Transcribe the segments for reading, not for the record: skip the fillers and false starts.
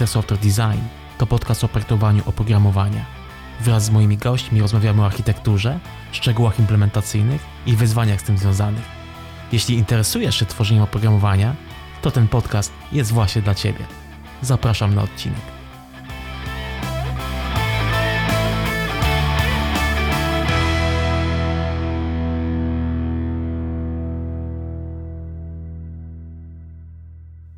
Better Software Design to podcast o projektowaniu oprogramowania. Wraz z moimi gośćmi rozmawiamy o architekturze, szczegółach implementacyjnych i wyzwaniach z tym związanych. Jeśli interesujesz się tworzeniem oprogramowania, to ten podcast jest właśnie dla Ciebie. Zapraszam na odcinek.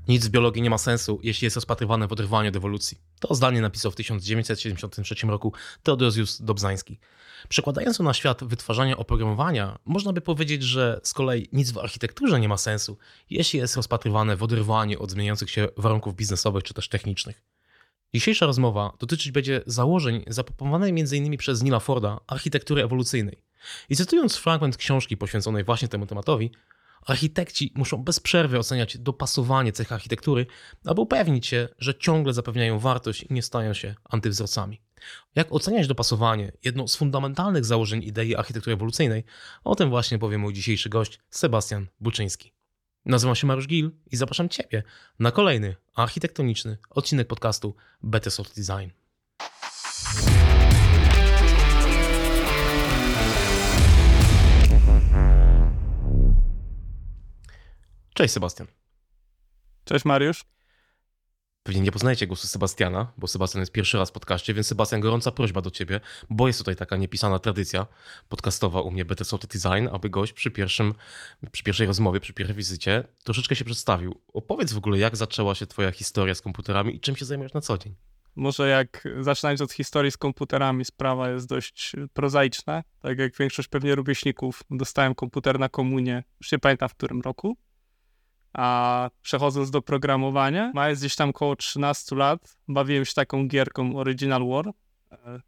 Nic z biologii nie ma sensu, jeśli jest rozpatrywane w oderwaniu od ewolucji. To zdanie napisał w 1973 roku Theodosius Dobzhansky. Przekładając to na świat wytwarzania oprogramowania, można by powiedzieć, że z kolei nic w architekturze nie ma sensu, jeśli jest rozpatrywane w oderwaniu od zmieniających się warunków biznesowych czy też technicznych. Dzisiejsza rozmowa dotyczyć będzie założeń zaproponowanej m.in. przez Neala Forda architektury ewolucyjnej. I cytując fragment książki poświęconej właśnie temu tematowi, architekci muszą bez przerwy oceniać dopasowanie cech architektury, aby upewnić się, że ciągle zapewniają wartość i nie stają się antywzorcami. Jak oceniać dopasowanie, jedno z fundamentalnych założeń idei architektury ewolucyjnej, o tym właśnie powie mój dzisiejszy gość Sebastian Buczyński. Nazywam się Mariusz Gil i zapraszam Ciebie na kolejny architektoniczny odcinek podcastu Better Software Design. Cześć Sebastian. Cześć Mariusz. Pewnie nie poznajecie głosu Sebastiana, bo Sebastian jest pierwszy raz w podcaście, więc Sebastian, gorąca prośba do Ciebie, bo jest tutaj taka niepisana tradycja podcastowa u mnie, Better Software Design, aby gość przy pierwszej rozmowie, przy pierwszej wizycie troszeczkę się przedstawił. Opowiedz w ogóle, jak zaczęła się Twoja historia z komputerami i czym się zajmujesz na co dzień? Może jak zaczynając od historii z komputerami, sprawa jest dość prozaiczna. Tak jak większość pewnie rówieśników, dostałem komputer na komunie, już nie pamiętam w którym roku. A przechodząc do programowania, mając gdzieś tam około 13 lat, bawiłem się taką gierką Original War.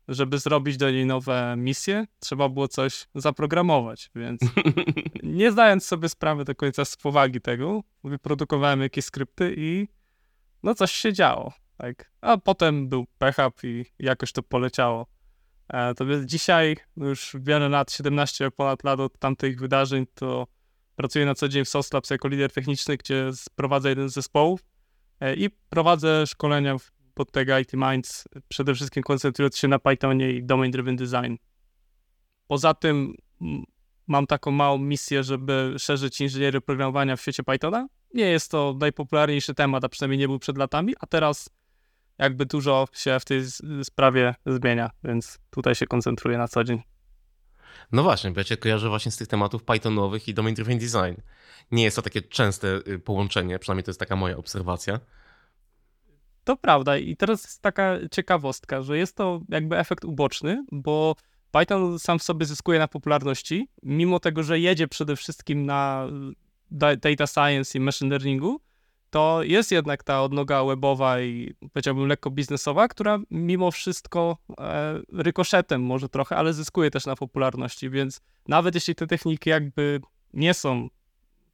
Żeby zrobić do niej nowe misje, trzeba było coś zaprogramować, więc nie zdając sobie sprawy do końca z powagi tego, wyprodukowałem jakieś skrypty i no coś się działo. Tak. A potem był PHP i jakoś to poleciało. To więc dzisiaj, już wiele lat, 17 ponad lat od tamtych wydarzeń, to pracuję na co dzień w Soslab jako lider techniczny, gdzie prowadzę jeden z zespołów i prowadzę szkolenia pod tego IT Minds, przede wszystkim koncentrując się na Pythonie i Domain Driven Design. Poza tym mam taką małą misję, żeby szerzyć inżynierię programowania w świecie Pythona. Nie jest to najpopularniejszy temat, a przynajmniej nie był przed latami, a teraz jakby dużo się w tej sprawie zmienia, więc tutaj się koncentruję na co dzień. No właśnie, bo ja Cię kojarzę właśnie z tych tematów Pythonowych i Domain Driven Design. Nie jest to takie częste połączenie, przynajmniej to jest taka moja obserwacja. To prawda i teraz jest taka ciekawostka, że jest to jakby efekt uboczny, bo Python sam w sobie zyskuje na popularności, mimo tego, że jedzie przede wszystkim na data science i machine learningu, to jest jednak ta odnoga webowa i powiedziałbym lekko biznesowa, która mimo wszystko rykoszetem może trochę, ale zyskuje też na popularności, więc nawet jeśli te techniki jakby nie są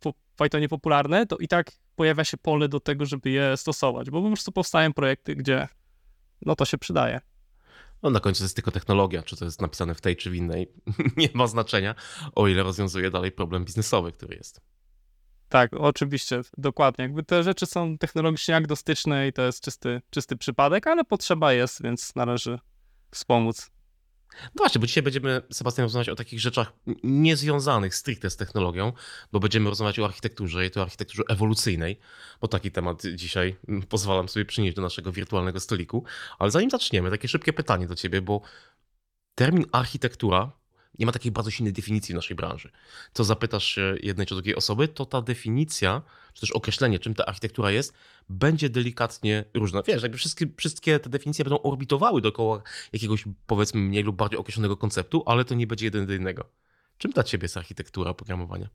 w Pythonie popularne, to i tak pojawia się pole do tego, żeby je stosować, bo po prostu powstają projekty, gdzie no to się przydaje. No na końcu to jest tylko technologia, czy to jest napisane w tej czy w innej, nie ma znaczenia, o ile rozwiązuje dalej problem biznesowy, który jest. Tak, oczywiście, dokładnie. Jakby te rzeczy są technologicznie agnostyczne i to jest czysty przypadek, ale potrzeba jest, więc należy wspomóc. No właśnie, bo dzisiaj będziemy, Sebastian, rozmawiać o takich rzeczach niezwiązanych stricte z technologią, bo będziemy rozmawiać o architekturze i to architekturze ewolucyjnej, bo taki temat dzisiaj pozwalam sobie przynieść do naszego wirtualnego stoliku. Ale zanim zaczniemy, takie szybkie pytanie do Ciebie, bo termin architektura nie ma takiej bardzo silnej definicji w naszej branży. Co zapytasz się jednej czy drugiej osoby, to ta definicja, czy też określenie, czym ta architektura jest, będzie delikatnie różna. Wiesz, jakby wszystkie te definicje będą orbitowały dookoła jakiegoś, powiedzmy, mniej lub bardziej określonego konceptu, ale to nie będzie jeden do innego. Czym dla Ciebie jest architektura oprogramowania?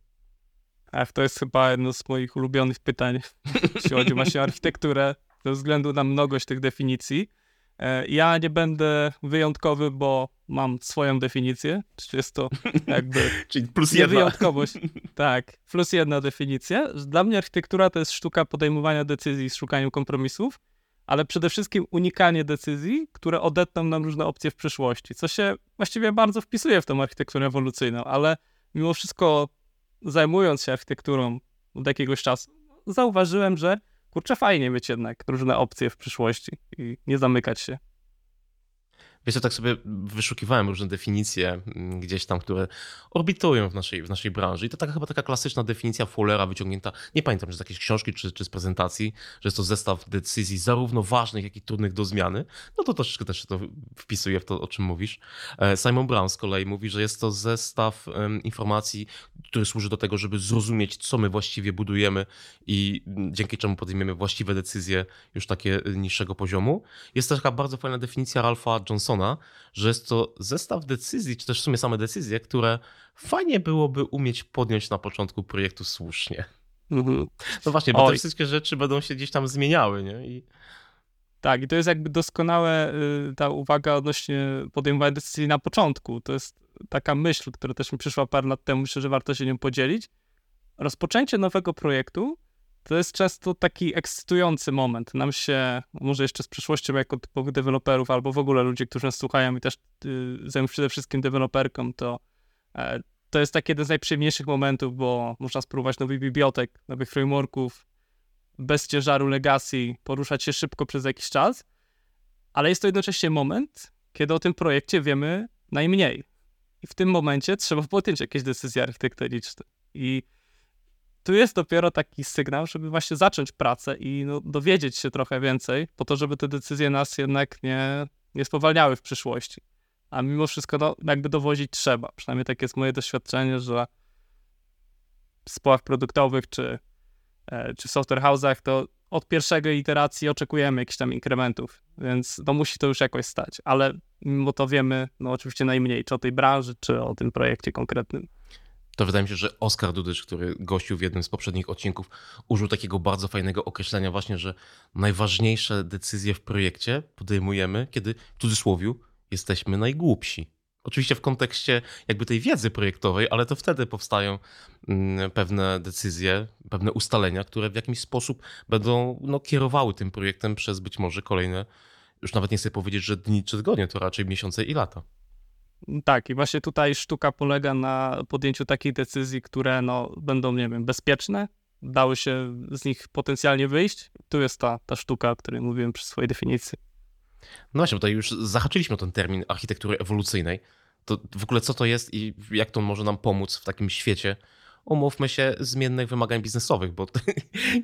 Ach, to jest chyba jedno z moich ulubionych pytań, jeśli chodzi właśnie o architekturę, ze względu na mnogość tych definicji. Ja nie będę wyjątkowy, bo mam swoją definicję, czyli jest to jakby czyli plus jedna. Wyjątkowość. Tak, plus jedna definicja. Dla mnie architektura to jest sztuka podejmowania decyzji z szukaniem kompromisów, ale przede wszystkim unikanie decyzji, które odetną nam różne opcje w przyszłości, co się właściwie bardzo wpisuje w tą architekturę ewolucyjną, ale mimo wszystko zajmując się architekturą od jakiegoś czasu, zauważyłem, że kurczę, fajnie mieć jednak różne opcje w przyszłości i nie zamykać się. Wiesz, ja tak sobie wyszukiwałem różne definicje gdzieś tam, które orbitują w naszej branży i to chyba taka klasyczna definicja Fowlera wyciągnięta, nie pamiętam, czy z jakiejś książki, czy z prezentacji, że jest to zestaw decyzji zarówno ważnych, jak i trudnych do zmiany. No to troszeczkę też się to wpisuje w to, o czym mówisz. Simon Brown z kolei mówi, że jest to zestaw informacji, który służy do tego, żeby zrozumieć, co my właściwie budujemy i dzięki czemu podejmiemy właściwe decyzje już takie niższego poziomu. Jest też taka bardzo fajna definicja Ralpha Johnsona, że jest to zestaw decyzji, czy też w sumie same decyzje, które fajnie byłoby umieć podjąć na początku projektu słusznie. No właśnie, bo te wszystkie rzeczy będą się gdzieś tam zmieniały, nie? Tak, i to jest jakby doskonałe ta uwaga odnośnie podejmowania decyzji na początku. To jest taka myśl, która też mi przyszła parę lat temu, myślę, że warto się nią podzielić. Rozpoczęcie nowego projektu to jest często taki ekscytujący moment. Nam się, może jeszcze z przeszłością jako typowych deweloperów, albo w ogóle ludzi, którzy nas słuchają i też zajmują się przede wszystkim deweloperką, to jest taki jeden z najprzyjemniejszych momentów, bo można spróbować nowych bibliotek, nowych frameworków, bez ciężaru legacji, poruszać się szybko przez jakiś czas, ale jest to jednocześnie moment, kiedy o tym projekcie wiemy najmniej. I w tym momencie trzeba podjąć jakieś decyzje architektoniczne. I tu jest dopiero taki sygnał, żeby właśnie zacząć pracę i dowiedzieć się trochę więcej, po to, żeby te decyzje nas jednak nie spowalniały w przyszłości. A mimo wszystko jakby dowozić trzeba. Przynajmniej takie jest moje doświadczenie, że w spółkach produktowych czy w software house'ach to od pierwszej iteracji oczekujemy jakichś tam inkrementów, więc musi to już jakoś stać. Ale mimo to wiemy oczywiście najmniej, czy o tej branży, czy o tym projekcie konkretnym. To wydaje mi się, że Oskar Dudysz, który gościł w jednym z poprzednich odcinków, użył takiego bardzo fajnego określenia właśnie, że najważniejsze decyzje w projekcie podejmujemy, kiedy w cudzysłowie jesteśmy najgłupsi. Oczywiście w kontekście jakby tej wiedzy projektowej, ale to wtedy powstają pewne decyzje, pewne ustalenia, które w jakiś sposób będą kierowały tym projektem przez być może kolejne, już nawet nie chcę powiedzieć, że dni czy tygodnie, to raczej miesiące i lata. Tak, i właśnie tutaj sztuka polega na podjęciu takich decyzji, które będą, nie wiem, bezpieczne, dały się z nich potencjalnie wyjść. Tu jest ta sztuka, o której mówiłem przy swojej definicji. No właśnie, tutaj już zahaczyliśmy o ten termin architektury ewolucyjnej. To w ogóle co to jest i jak to może nam pomóc w takim świecie, umówmy się, zmiennych wymagań biznesowych, bo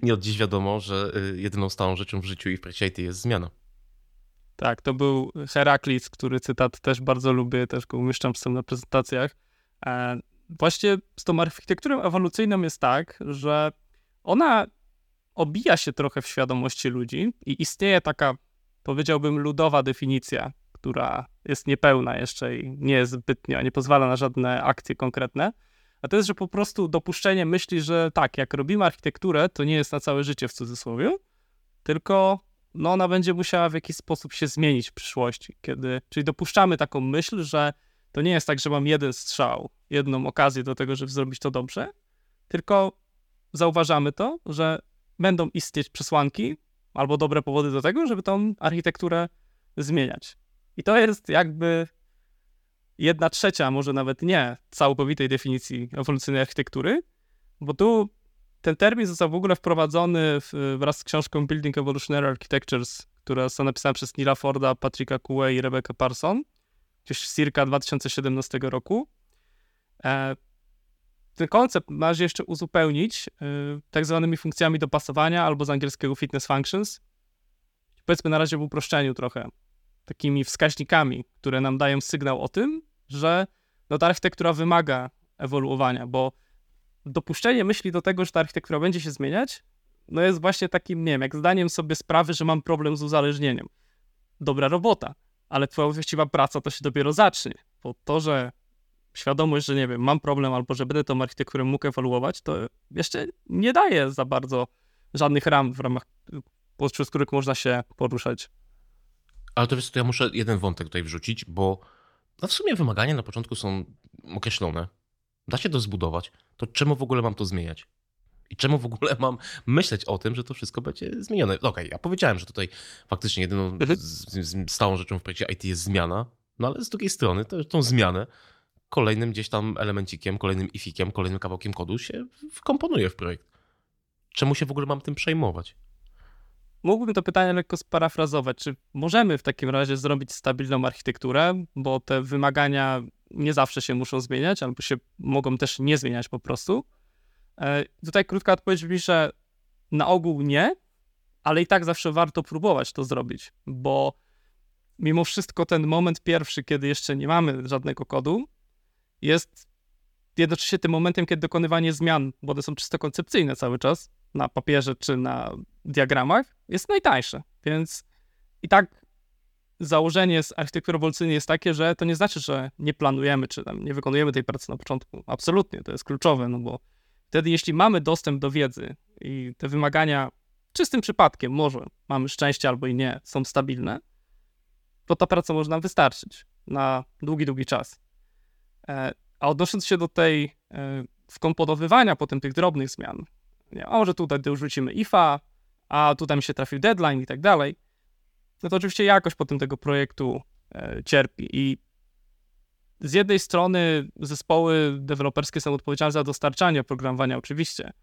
nie od dziś wiadomo, że jedyną stałą rzeczą w życiu i w projekcie IT jest zmiana. Tak, to był Heraklit, który cytat też bardzo lubię, też go umieszczam czasem na prezentacjach. Właśnie z tą architekturą ewolucyjną jest tak, że ona obija się trochę w świadomości ludzi i istnieje taka, powiedziałbym, ludowa definicja, która jest niepełna jeszcze i nie jest zbytnio, nie pozwala na żadne akcje konkretne. A to jest, że po prostu dopuszczenie myśli, że tak, jak robimy architekturę, to nie jest na całe życie w cudzysłowie, tylko ona będzie musiała w jakiś sposób się zmienić w przyszłości. Czyli dopuszczamy taką myśl, że to nie jest tak, że mam jeden strzał, jedną okazję do tego, żeby zrobić to dobrze, tylko zauważamy to, że będą istnieć przesłanki albo dobre powody do tego, żeby tą architekturę zmieniać. I to jest jakby 1/3, może nawet nie, całkowitej definicji ewolucyjnej architektury, bo tu ten termin został w ogóle wprowadzony wraz z książką Building Evolutionary Architectures, która została napisana przez Neala Forda, Patricka Kua i Rebecca Parsons, gdzieś circa 2017 roku. Ten koncept należy jeszcze uzupełnić tak zwanymi funkcjami dopasowania, albo z angielskiego Fitness Functions. Powiedzmy na razie w uproszczeniu trochę, takimi wskaźnikami, które nam dają sygnał o tym, że ta architektura wymaga ewoluowania, bo dopuszczenie myśli do tego, że ta architektura będzie się zmieniać, jest właśnie takim, nie wiem, jak zdaniem sobie sprawy, że mam problem z uzależnieniem. Dobra robota, ale twoja właściwa praca to się dopiero zacznie, bo to, że świadomość, że nie wiem, mam problem albo że będę tą architekturę mógł ewoluować, to jeszcze nie daje za bardzo żadnych ram, w ramach podczas których można się poruszać. Ale to wiesz, to ja muszę jeden wątek tutaj wrzucić, bo w sumie wymagania na początku są określone. Da się to zbudować, to czemu w ogóle mam to zmieniać? I czemu w ogóle mam myśleć o tym, że to wszystko będzie zmienione? Okej, ja powiedziałem, że tutaj faktycznie jedyną stałą rzeczą w projekcie IT jest zmiana, ale z drugiej strony tą zmianę kolejnym gdzieś tam elemencikiem, kolejnym ifikiem, kolejnym kawałkiem kodu się wkomponuje w projekt. Czemu się w ogóle mam tym przejmować? Mógłbym to pytanie lekko sparafrazować. Czy możemy w takim razie zrobić stabilną architekturę, bo te wymagania nie zawsze się muszą zmieniać, albo się mogą też nie zmieniać po prostu? Tutaj krótka odpowiedź brzmi, że na ogół nie, ale i tak zawsze warto próbować to zrobić, bo mimo wszystko ten moment pierwszy, kiedy jeszcze nie mamy żadnego kodu, jest jednocześnie tym momentem, kiedy dokonywanie zmian, bo one są czysto koncepcyjne cały czas, na papierze czy na diagramach, jest najtańsze. Więc i tak założenie z architektury ewolucyjnej jest takie, że to nie znaczy, że nie planujemy, czy tam nie wykonujemy tej pracy na początku. Absolutnie, to jest kluczowe, no bo wtedy, jeśli mamy dostęp do wiedzy i te wymagania czystym przypadkiem, może mamy szczęście albo i nie, są stabilne, to ta praca może nam wystarczyć na długi czas. A odnosząc się do tej wkomponowywania potem tych drobnych zmian, nie, a może tutaj dorzucimy ifa, a tutaj mi się trafił deadline i tak dalej, no to oczywiście jakość potem tego projektu cierpi. I z jednej strony zespoły deweloperskie są odpowiedzialne za dostarczanie oprogramowania oczywiście,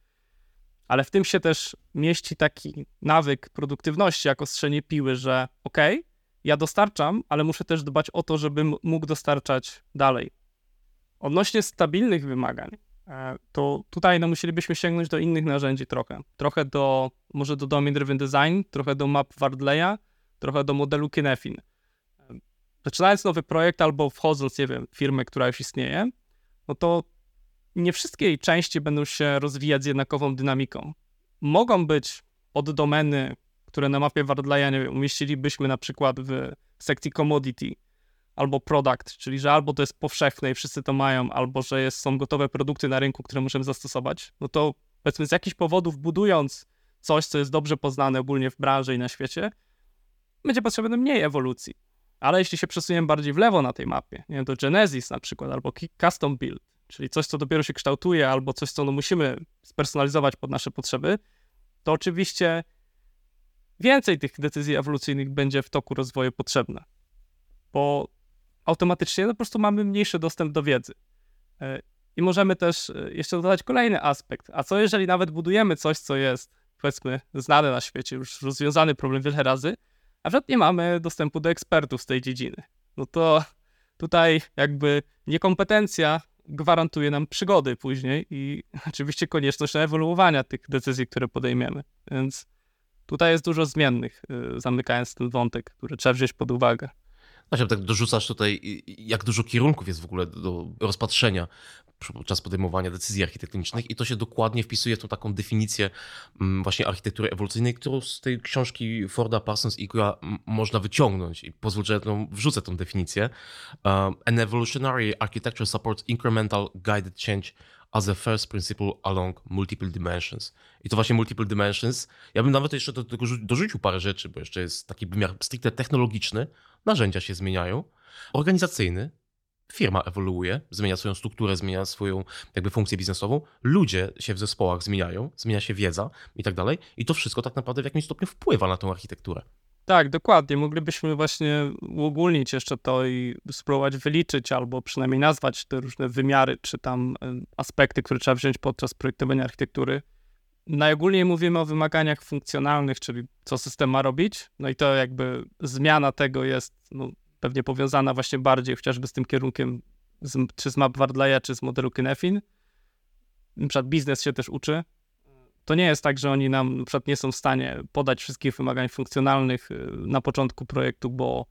ale w tym się też mieści taki nawyk produktywności jako strzenie piły, że okej, ja dostarczam, ale muszę też dbać o to, żebym mógł dostarczać dalej. Odnośnie stabilnych wymagań, to tutaj musielibyśmy sięgnąć do innych narzędzi trochę. Trochę do, może do Domain Driven Design, trochę do map Wardleya, trochę do modelu Kinefin. Zaczynając nowy projekt albo wchodząc, nie wiem, w firmę, która już istnieje, no to nie wszystkie jej części będą się rozwijać z jednakową dynamiką. Mogą być poddomeny, które na mapie Wardleya, nie wiem, umieścilibyśmy na przykład w sekcji commodity, albo product, czyli że albo to jest powszechne i wszyscy to mają, albo że są gotowe produkty na rynku, które możemy zastosować, no to powiedzmy z jakichś powodów budując coś, co jest dobrze poznane ogólnie w branży i na świecie, będzie potrzebne mniej ewolucji. Ale jeśli się przesuniemy bardziej w lewo na tej mapie, nie wiem, to Genesis na przykład, albo Custom Build, czyli coś, co dopiero się kształtuje, albo coś, co musimy spersonalizować pod nasze potrzeby, to oczywiście więcej tych decyzji ewolucyjnych będzie w toku rozwoju potrzebne, bo automatycznie po prostu mamy mniejszy dostęp do wiedzy. I możemy też jeszcze dodać kolejny aspekt. A co jeżeli nawet budujemy coś, co jest, powiedzmy, znane na świecie, już rozwiązany problem wiele razy, a nawet nie mamy dostępu do ekspertów z tej dziedziny? No to tutaj jakby niekompetencja gwarantuje nam przygody później i oczywiście konieczność ewoluowania tych decyzji, które podejmiemy. Więc tutaj jest dużo zmiennych, zamykając ten wątek, który trzeba wziąć pod uwagę. Właśnie, tak dorzucasz tutaj, jak dużo kierunków jest w ogóle do rozpatrzenia podczas podejmowania decyzji architektonicznych i to się dokładnie wpisuje w tą taką definicję właśnie architektury ewolucyjnej, którą z tej książki Forda, Parsons i Kua można wyciągnąć i pozwól, że wrzucę tą definicję. An evolutionary architecture supports incremental guided change as a first principle along multiple dimensions. I to właśnie multiple dimensions, ja bym nawet jeszcze do tego dorzucił parę rzeczy, bo jeszcze jest taki wymiar stricte technologiczny, narzędzia się zmieniają, organizacyjny, firma ewoluuje, zmienia swoją strukturę, zmienia swoją jakby funkcję biznesową, ludzie się w zespołach zmieniają, zmienia się wiedza i tak dalej i to wszystko tak naprawdę w jakimś stopniu wpływa na tą architekturę. Tak, dokładnie. Moglibyśmy właśnie uogólnić jeszcze to i spróbować wyliczyć albo przynajmniej nazwać te różne wymiary czy tam aspekty, które trzeba wziąć podczas projektowania architektury. Najogólniej mówimy o wymaganiach funkcjonalnych, czyli co system ma robić. No i to jakby zmiana tego jest pewnie powiązana właśnie bardziej chociażby z tym kierunkiem czy z map Wardleya, czy z modelu Kinefin. Na przykład biznes się też uczy. To nie jest tak, że oni nam na przykład nie są w stanie podać wszystkich wymagań funkcjonalnych na początku projektu, bo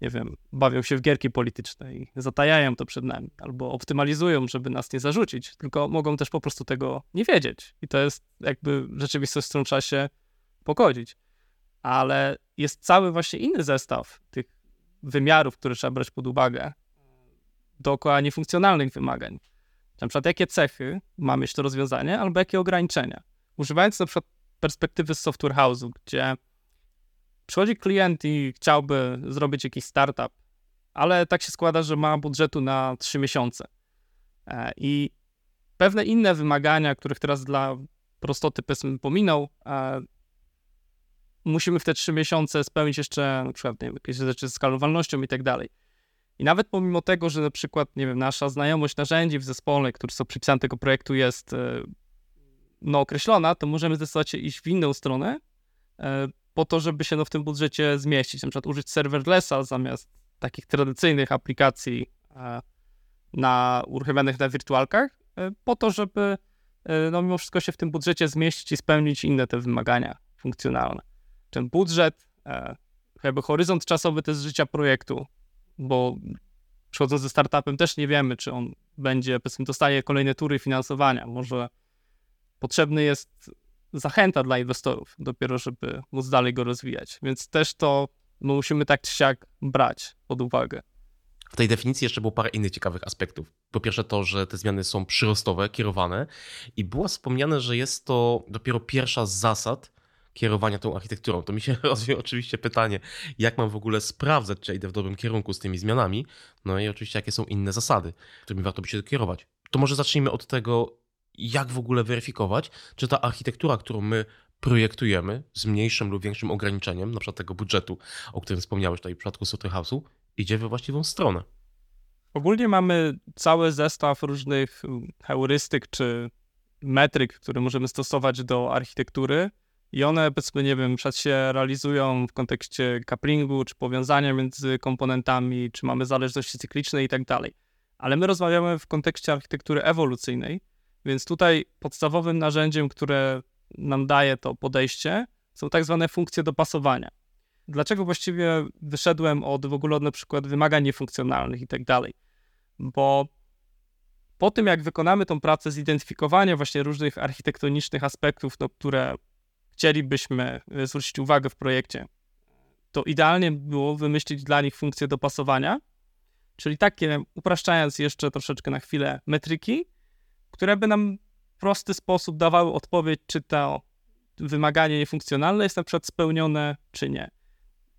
nie wiem, bawią się w gierki polityczne i zatajają to przed nami, albo optymalizują, żeby nas nie zarzucić, tylko mogą też po prostu tego nie wiedzieć. I to jest jakby rzeczywistość, z którą trzeba się pogodzić. Ale jest cały właśnie inny zestaw tych wymiarów, które trzeba brać pod uwagę dookoła niefunkcjonalnych wymagań. Na przykład jakie cechy ma mieć to rozwiązanie, albo jakie ograniczenia. Używając na przykład perspektywy z software house'u, gdzie przychodzi klient i chciałby zrobić jakiś startup, ale tak się składa, że ma budżetu na 3 miesiące. I pewne inne wymagania, których teraz dla prostoty powiedzmy pominął, musimy w te 3 miesiące spełnić jeszcze na przykład nie wiem, jakieś rzeczy z skalowalnością i tak dalej. I nawet pomimo tego, że na przykład nie wiem, nasza znajomość narzędzi w zespole, które są przypisane tego projektu jest określona, to możemy zdecydować się iść w inną stronę, po to, żeby się w tym budżecie zmieścić. Na przykład użyć serverlessa zamiast takich tradycyjnych aplikacji na uruchamianych na wirtualkach, po to, żeby mimo wszystko się w tym budżecie zmieścić i spełnić inne te wymagania funkcjonalne. Ten budżet, jakby horyzont czasowy to jest życia projektu, bo przychodząc ze startupem też nie wiemy, czy on będzie, powiedzmy, dostanie kolejne tury finansowania. Może potrzebny jest zachęta dla inwestorów dopiero, żeby móc dalej go rozwijać. Więc też to musimy tak czy siak brać pod uwagę. W tej definicji jeszcze było parę innych ciekawych aspektów. Po pierwsze to, że te zmiany są przyrostowe, kierowane i było wspomniane, że jest to dopiero pierwsza z zasad kierowania tą architekturą. To mi się rozwija oczywiście pytanie, jak mam w ogóle sprawdzać, czy idę w dobrym kierunku z tymi zmianami, no i oczywiście jakie są inne zasady, którymi warto by się kierować. To może zacznijmy od tego, jak w ogóle weryfikować, czy ta architektura, którą my projektujemy z mniejszym lub większym ograniczeniem, na przykład tego budżetu, o którym wspomniałeś tutaj w przypadku Software House'u, idzie we właściwą stronę. Ogólnie mamy cały zestaw różnych heurystyk czy metryk, które możemy stosować do architektury i one, powiedzmy, nie wiem, się realizują w kontekście couplingu, czy powiązania między komponentami, czy mamy zależności cykliczne i tak dalej. Ale my rozmawiamy w kontekście architektury ewolucyjnej, więc tutaj podstawowym narzędziem, które nam daje to podejście, są tak zwane funkcje dopasowania. Dlaczego właściwie wyszedłem od w ogóle na przykład wymagań niefunkcjonalnych i tak dalej? Bo po tym, jak wykonamy tą pracę zidentyfikowania właśnie różnych architektonicznych aspektów, no, które chcielibyśmy zwrócić uwagę w projekcie, to idealnie było wymyślić dla nich funkcje dopasowania, czyli takie, upraszczając jeszcze troszeczkę na chwilę, metryki, które by nam w prosty sposób dawały odpowiedź, czy to wymaganie niefunkcjonalne jest na przykład spełnione, czy nie.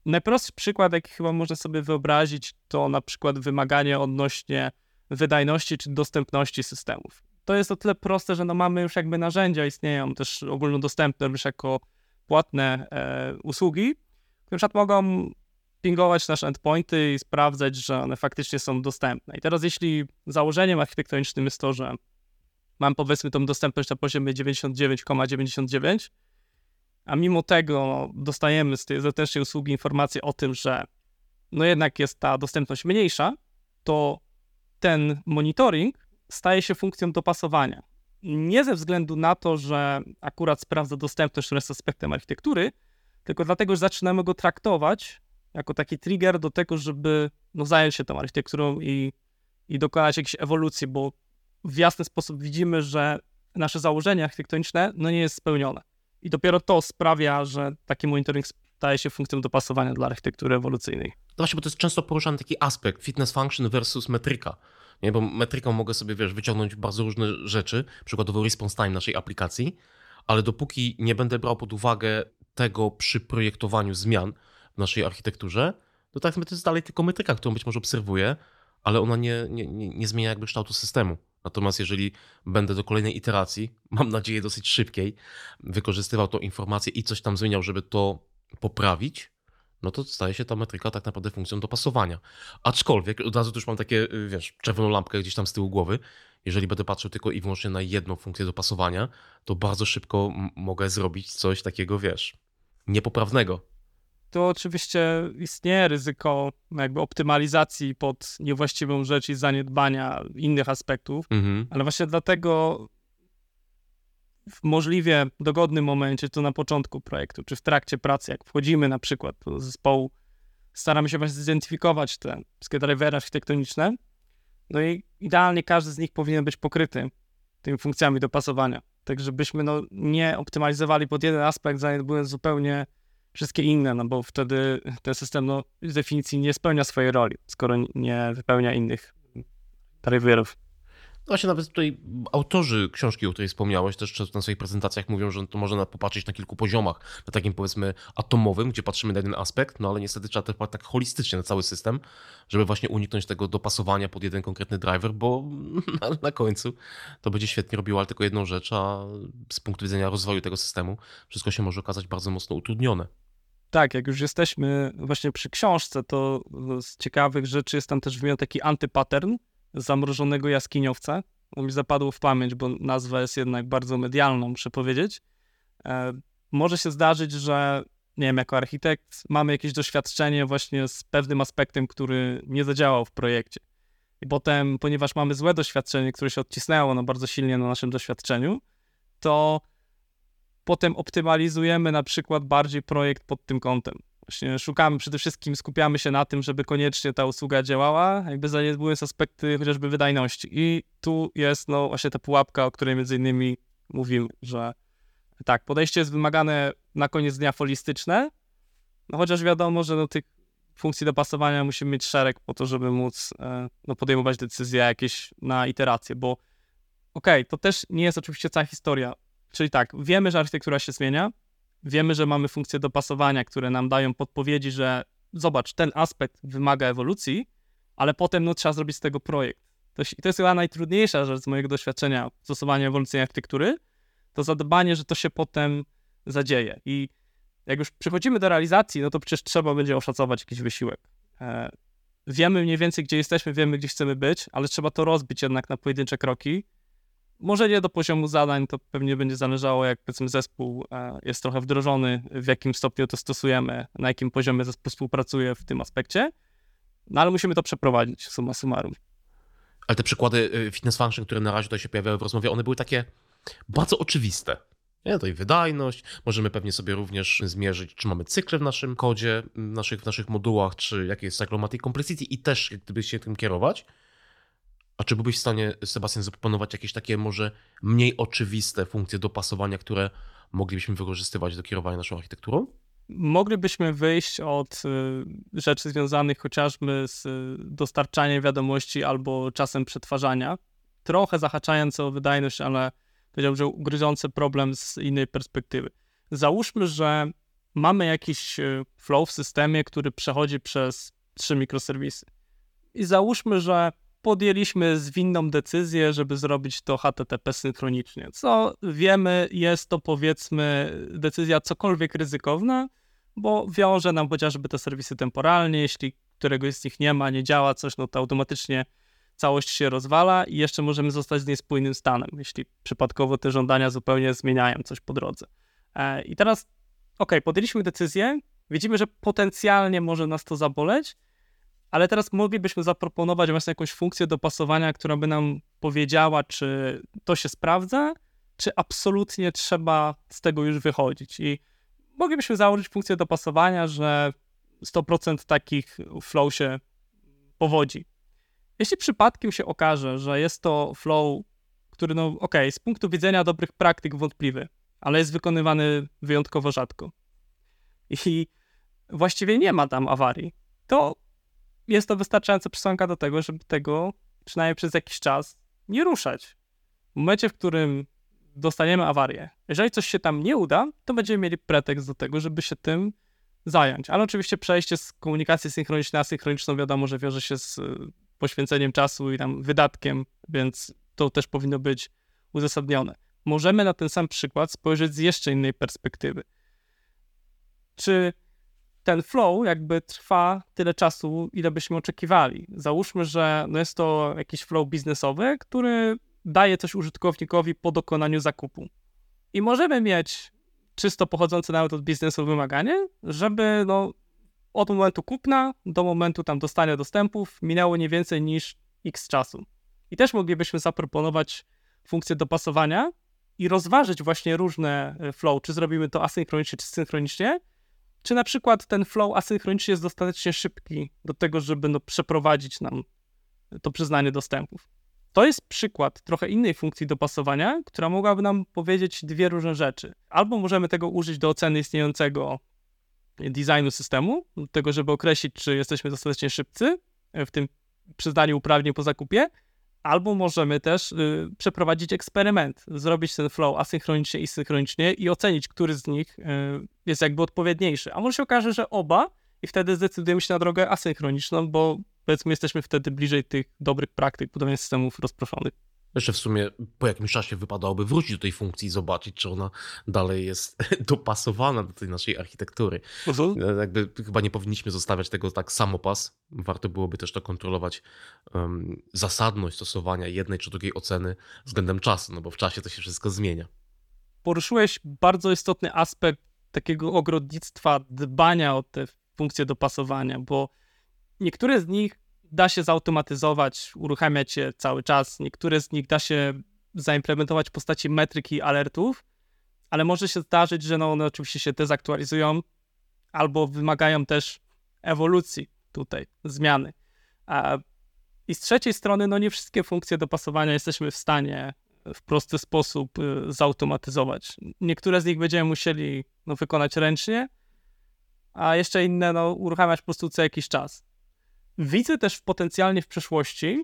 Najprostszy przykład, jaki chyba można sobie wyobrazić, to na przykład wymaganie odnośnie wydajności czy dostępności systemów. To jest o tyle proste, że no mamy już jakby narzędzia, istnieją też ogólnodostępne już jako płatne usługi, które na przykład mogą pingować nasze endpointy i sprawdzać, że one faktycznie są dostępne. I teraz jeśli założeniem architektonicznym jest to, że mam, powiedzmy, tą dostępność na poziomie 99,99, a mimo tego dostajemy z tej zewnętrznej usługi informację o tym, że no jednak jest ta dostępność mniejsza, to ten monitoring staje się funkcją dopasowania. Nie ze względu na to, że akurat sprawdza dostępność, która jest aspektem architektury, tylko dlatego, że zaczynamy go traktować jako taki trigger do tego, żeby no, zająć się tą architekturą i dokonać jakiejś ewolucji, bo w jasny sposób widzimy, że nasze założenie architektoniczne no, nie jest spełnione. I dopiero to sprawia, że taki monitoring staje się funkcją dopasowania dla architektury ewolucyjnej. No właśnie, bo to jest często poruszany taki aspekt fitness function versus metryka. Nie, bo metryką mogę sobie, wyciągnąć bardzo różne rzeczy, przykładowo response time naszej aplikacji, ale dopóki nie będę brał pod uwagę tego przy projektowaniu zmian w naszej architekturze, to tak naprawdę to jest dalej tylko metryka, którą być może obserwuję, ale ona nie zmienia jakby kształtu systemu. Natomiast jeżeli będę do kolejnej iteracji, mam nadzieję dosyć szybkiej, wykorzystywał tą informację i coś tam zmieniał, żeby to poprawić, no to staje się ta metryka tak naprawdę funkcją dopasowania. Aczkolwiek od razu tu już mam takie, czerwoną lampkę gdzieś tam z tyłu głowy. Jeżeli będę patrzył tylko i wyłącznie na jedną funkcję dopasowania, to bardzo szybko mogę zrobić coś takiego, niepoprawnego. To oczywiście istnieje ryzyko jakby optymalizacji pod niewłaściwą rzecz i zaniedbania innych aspektów, ale właśnie dlatego w możliwie dogodnym momencie, to na początku projektu, czy w trakcie pracy, jak wchodzimy na przykład do zespołu, staramy się właśnie zidentyfikować te wszystkie drivery architektoniczne, no i idealnie każdy z nich powinien być pokryty tymi funkcjami dopasowania, tak żebyśmy nie optymalizowali pod jeden aspekt, zaniedbując zupełnie wszystkie inne, no bo wtedy ten system z definicji nie spełnia swojej roli, skoro nie wypełnia innych driverów. No właśnie, nawet tutaj autorzy książki, o której wspomniałeś, też na swoich prezentacjach mówią, że to można popatrzeć na kilku poziomach, na takim, powiedzmy, atomowym, gdzie patrzymy na jeden aspekt, no ale niestety trzeba też patrzeć tak holistycznie na cały system, żeby właśnie uniknąć tego dopasowania pod jeden konkretny driver, bo na końcu to będzie świetnie robiło, ale tylko jedną rzecz, a z punktu widzenia rozwoju tego systemu wszystko się może okazać bardzo mocno utrudnione. Tak, jak już jesteśmy właśnie przy książce, to z ciekawych rzeczy jest tam też wymieniony taki antypattern zamrożonego jaskiniowca. On mi zapadło w pamięć, bo nazwa jest jednak bardzo medialną, muszę powiedzieć. Może się zdarzyć, że nie wiem, jako architekt mamy jakieś doświadczenie właśnie z pewnym aspektem, który nie zadziałał w projekcie. I potem, ponieważ mamy złe doświadczenie, które się odcisnęło bardzo silnie na naszym doświadczeniu, to potem optymalizujemy na przykład bardziej projekt pod tym kątem. Właśnie szukamy, przede wszystkim skupiamy się na tym, żeby koniecznie ta usługa działała, jakby zaniedbując aspekty chociażby wydajności. I tu jest właśnie ta pułapka, o której między innymi mówimy, że tak, podejście jest wymagane na koniec dnia holistyczne, chociaż wiadomo, że tych funkcji dopasowania musimy mieć szereg po to, żeby móc podejmować decyzje jakieś na iteracje, bo okej, to też nie jest oczywiście cała historia. Czyli tak, wiemy, że architektura się zmienia, wiemy, że mamy funkcje dopasowania, które nam dają podpowiedzi, że zobacz, ten aspekt wymaga ewolucji, ale potem trzeba zrobić z tego projekt. To jest chyba najtrudniejsza rzecz z mojego doświadczenia w stosowaniu ewolucyjnej architektury, to zadbanie, że to się potem zadzieje. I jak już przechodzimy do realizacji, to przecież trzeba będzie oszacować jakiś wysiłek. Wiemy mniej więcej, gdzie jesteśmy, wiemy, gdzie chcemy być, ale trzeba to rozbić jednak na pojedyncze kroki. Może nie do poziomu zadań, to pewnie będzie zależało, jak powiedzmy zespół jest trochę wdrożony, w jakim stopniu to stosujemy, na jakim poziomie zespół współpracuje w tym aspekcie, ale musimy to przeprowadzić summa summarum. Ale te przykłady Fitness Function, które na razie tutaj się pojawiały w rozmowie, one były takie bardzo oczywiste. To i wydajność, możemy pewnie sobie również zmierzyć, czy mamy cykle w naszym kodzie, w naszych modułach, czy jakie jest cyclomatic complexity i też gdyby się tym kierować. A czy byłbyś w stanie, Sebastian, zaproponować jakieś takie może mniej oczywiste funkcje dopasowania, które moglibyśmy wykorzystywać do kierowania naszą architekturą? Moglibyśmy wyjść od rzeczy związanych chociażby z dostarczaniem wiadomości albo czasem przetwarzania, trochę zahaczając o wydajność, ale powiedziałbym, że ugryzący problem z innej perspektywy. Załóżmy, że mamy jakiś flow w systemie, który przechodzi przez 3 mikroserwisy i załóżmy, że podjęliśmy zwinną decyzję, żeby zrobić to HTTP synchronicznie. Co wiemy, jest to powiedzmy decyzja cokolwiek ryzykowna, bo wiąże nam chociażby te serwisy temporalnie, jeśli któregoś z nich nie ma, nie działa coś, to automatycznie całość się rozwala i jeszcze możemy zostać z niespójnym stanem, jeśli przypadkowo te żądania zupełnie zmieniają coś po drodze. I teraz, podjęliśmy decyzję, widzimy, że potencjalnie może nas to zaboleć, ale teraz moglibyśmy zaproponować właśnie jakąś funkcję dopasowania, która by nam powiedziała, czy to się sprawdza, czy absolutnie trzeba z tego już wychodzić. I moglibyśmy założyć funkcję dopasowania, że 100% takich flow się powodzi. Jeśli przypadkiem się okaże, że jest to flow, który z punktu widzenia dobrych praktyk wątpliwy, ale jest wykonywany wyjątkowo rzadko i właściwie nie ma tam awarii, to jest to wystarczająca przesłanka do tego, żeby tego przynajmniej przez jakiś czas nie ruszać. W momencie, w którym dostaniemy awarię, jeżeli coś się tam nie uda, to będziemy mieli pretekst do tego, żeby się tym zająć. Ale oczywiście przejście z komunikacji synchronicznej na asynchroniczną wiadomo, że wiąże się z poświęceniem czasu i wydatkiem, więc to też powinno być uzasadnione. Możemy na ten sam przykład spojrzeć z jeszcze innej perspektywy. Czy ten flow trwa tyle czasu, ile byśmy oczekiwali? Załóżmy, że jest to jakiś flow biznesowy, który daje coś użytkownikowi po dokonaniu zakupu. I możemy mieć czysto pochodzące nawet od biznesu wymaganie, żeby od momentu kupna do momentu dostania dostępów minęło nie więcej niż x czasu. I też moglibyśmy zaproponować funkcję dopasowania i rozważyć właśnie różne flow, czy zrobimy to asynchronicznie, czy synchronicznie, czy na przykład ten flow asynchronicznie jest dostatecznie szybki do tego, żeby przeprowadzić nam to przyznanie dostępów. To jest przykład trochę innej funkcji dopasowania, która mogłaby nam powiedzieć dwie różne rzeczy. Albo możemy tego użyć do oceny istniejącego designu systemu, do tego, żeby określić, czy jesteśmy dostatecznie szybcy w tym przyznaniu uprawnień po zakupie, albo możemy też przeprowadzić eksperyment, zrobić ten flow asynchronicznie i synchronicznie i ocenić, który z nich jest odpowiedniejszy. A może się okaże, że oba i wtedy zdecydujemy się na drogę asynchroniczną, bo powiedzmy jesteśmy wtedy bliżej tych dobrych praktyk budowania systemów rozproszonych. Jeszcze w sumie po jakimś czasie wypadałoby wrócić do tej funkcji i zobaczyć, czy ona dalej jest dopasowana do tej naszej architektury. Chyba nie powinniśmy zostawiać tego tak samopas. Warto byłoby też to kontrolować zasadność stosowania jednej czy drugiej oceny względem czasu, bo w czasie to się wszystko zmienia. Poruszyłeś bardzo istotny aspekt takiego ogrodnictwa, dbania o te funkcje dopasowania, bo niektóre z nich da się zautomatyzować, uruchamiać je cały czas, niektóre z nich da się zaimplementować w postaci metryk i alertów, ale może się zdarzyć, że one oczywiście się dezaktualizują albo wymagają też ewolucji tutaj, zmiany. I z trzeciej strony, nie wszystkie funkcje dopasowania jesteśmy w stanie w prosty sposób zautomatyzować. Niektóre z nich będziemy musieli wykonać ręcznie, a jeszcze inne uruchamiać po prostu co jakiś czas. Widzę też potencjalnie w przyszłości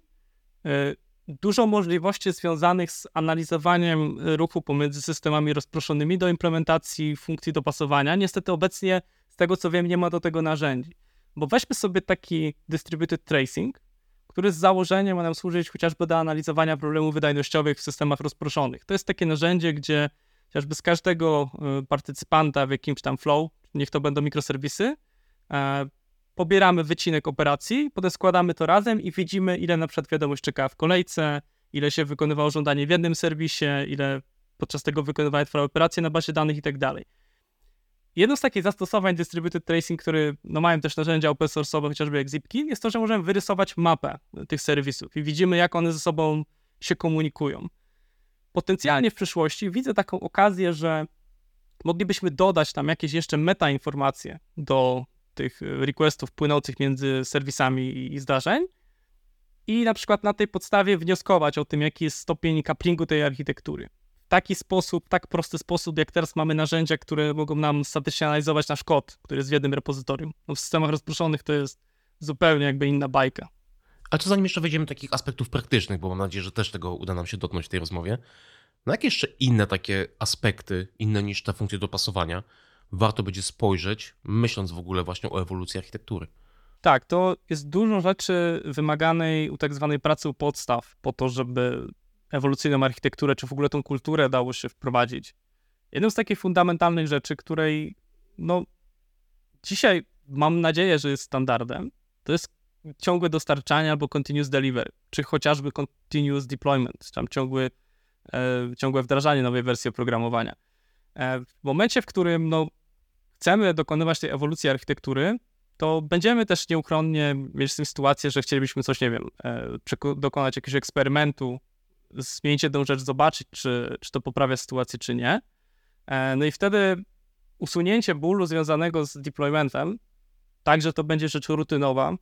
dużo możliwości związanych z analizowaniem ruchu pomiędzy systemami rozproszonymi do implementacji funkcji dopasowania. Niestety obecnie, z tego co wiem, nie ma do tego narzędzi. Bo weźmy sobie taki distributed tracing, który z założenia ma nam służyć chociażby do analizowania problemów wydajnościowych w systemach rozproszonych. To jest takie narzędzie, gdzie chociażby z każdego partycypanta w jakimś tam flow, niech to będą mikroserwisy, pobieramy wycinek operacji, potem składamy to razem i widzimy, ile na przykład wiadomość czekała w kolejce, ile się wykonywało żądanie w jednym serwisie, ile podczas tego wykonywania trwały operacje na bazie danych i tak dalej. Jedno z takich zastosowań distributed tracing, który mają też narzędzia open source'owe, chociażby jak Zipkin, jest to, że możemy wyrysować mapę tych serwisów i widzimy, jak one ze sobą się komunikują. Potencjalnie w przyszłości widzę taką okazję, że moglibyśmy dodać tam jakieś jeszcze metainformacje do tych requestów płynących między serwisami i zdarzeń i na przykład na tej podstawie wnioskować o tym, jaki jest stopień couplingu tej architektury. W taki sposób, tak prosty sposób, jak teraz mamy narzędzia, które mogą nam statycznie analizować nasz kod, który jest w jednym repozytorium. W systemach rozproszonych to jest zupełnie inna bajka. A to zanim jeszcze wejdziemy do takich aspektów praktycznych, bo mam nadzieję, że też tego uda nam się dotknąć w tej rozmowie, jakie jeszcze inne takie aspekty, inne niż ta funkcja dopasowania, warto będzie spojrzeć, myśląc w ogóle właśnie o ewolucji architektury? Tak, to jest dużo rzeczy wymaganej u tak zwanej pracy u podstaw, po to, żeby ewolucyjną architekturę, czy w ogóle tą kulturę dało się wprowadzić. Jedną z takich fundamentalnych rzeczy, której dzisiaj mam nadzieję, że jest standardem, to jest ciągłe dostarczanie albo continuous delivery, czy chociażby continuous deployment, tam ciągłe wdrażanie nowej wersji oprogramowania. W momencie, w którym chcemy dokonywać tej ewolucji architektury, to będziemy też nieuchronnie mieć sytuację, że chcielibyśmy coś, dokonać jakiegoś eksperymentu, zmienić jedną rzecz, zobaczyć, czy to poprawia sytuację, czy nie. I wtedy usunięcie bólu związanego z deploymentem, tak, że to będzie rzecz rutynowa,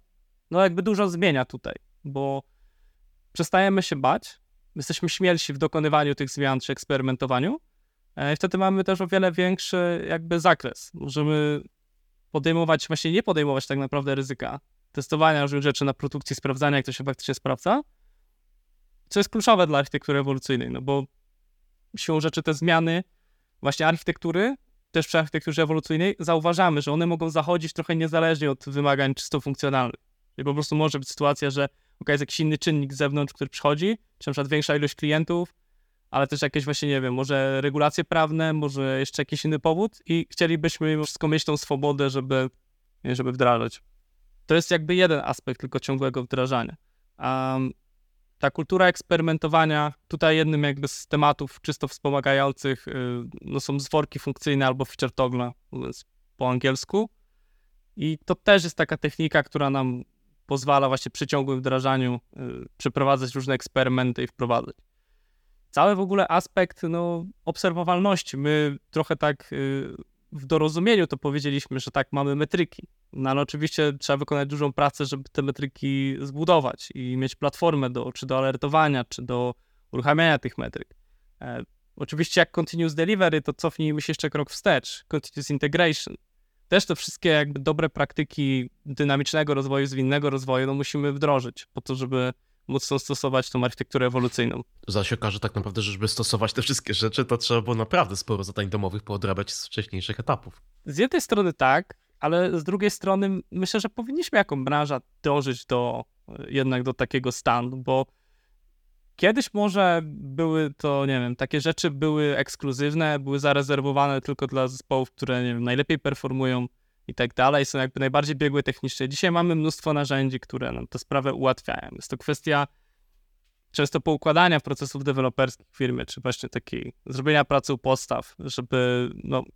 dużo zmienia tutaj, bo przestajemy się bać, jesteśmy śmielsi w dokonywaniu tych zmian, czy eksperymentowaniu, i wtedy mamy też o wiele większy zakres. Możemy nie podejmować tak naprawdę ryzyka testowania różnych rzeczy na produkcji, sprawdzania, jak to się faktycznie sprawdza, co jest kluczowe dla architektury ewolucyjnej, bo siłą rzeczy te zmiany właśnie architektury, też przy architekturze ewolucyjnej zauważamy, że one mogą zachodzić trochę niezależnie od wymagań czysto funkcjonalnych. Czyli po prostu może być sytuacja, że jest jakiś inny czynnik z zewnątrz, który przychodzi, czy na przykład większa ilość klientów, ale też jakieś może regulacje prawne, może jeszcze jakiś inny powód i chcielibyśmy mimo wszystko mieć tą swobodę, żeby wdrażać. To jest jeden aspekt tylko ciągłego wdrażania. Ta kultura eksperymentowania, tutaj jednym z tematów czysto wspomagających są zworki funkcyjne albo feature toggle po angielsku i to też jest taka technika, która nam pozwala przy ciągłym wdrażaniu przeprowadzać różne eksperymenty i wprowadzać. Cały w ogóle aspekt obserwowalności. My trochę tak w dorozumieniu to powiedzieliśmy, że tak mamy metryki. Ale oczywiście trzeba wykonać dużą pracę, żeby te metryki zbudować i mieć platformę do alertowania, czy do uruchamiania tych metryk. Oczywiście jak continuous delivery, to cofnijmy się jeszcze krok wstecz. Continuous integration. Też te wszystkie dobre praktyki dynamicznego rozwoju, zwinnego rozwoju musimy wdrożyć po to, żeby mocno stosować tą architekturę ewolucyjną. Zaś się okaże tak naprawdę, że żeby stosować te wszystkie rzeczy, to trzeba było naprawdę sporo zadań domowych poodrabiać z wcześniejszych etapów. Z jednej strony tak, ale z drugiej strony myślę, że powinniśmy jako branża dążyć do takiego stanu, bo kiedyś może były to, takie rzeczy były ekskluzywne, były zarezerwowane tylko dla zespołów, które najlepiej performują i tak dalej, są najbardziej biegłe technicznie. Dzisiaj mamy mnóstwo narzędzi, które nam tę sprawę ułatwiają. Jest to kwestia często poukładania procesów deweloperskich w firmie, czy właśnie takiej zrobienia pracy u podstaw, żeby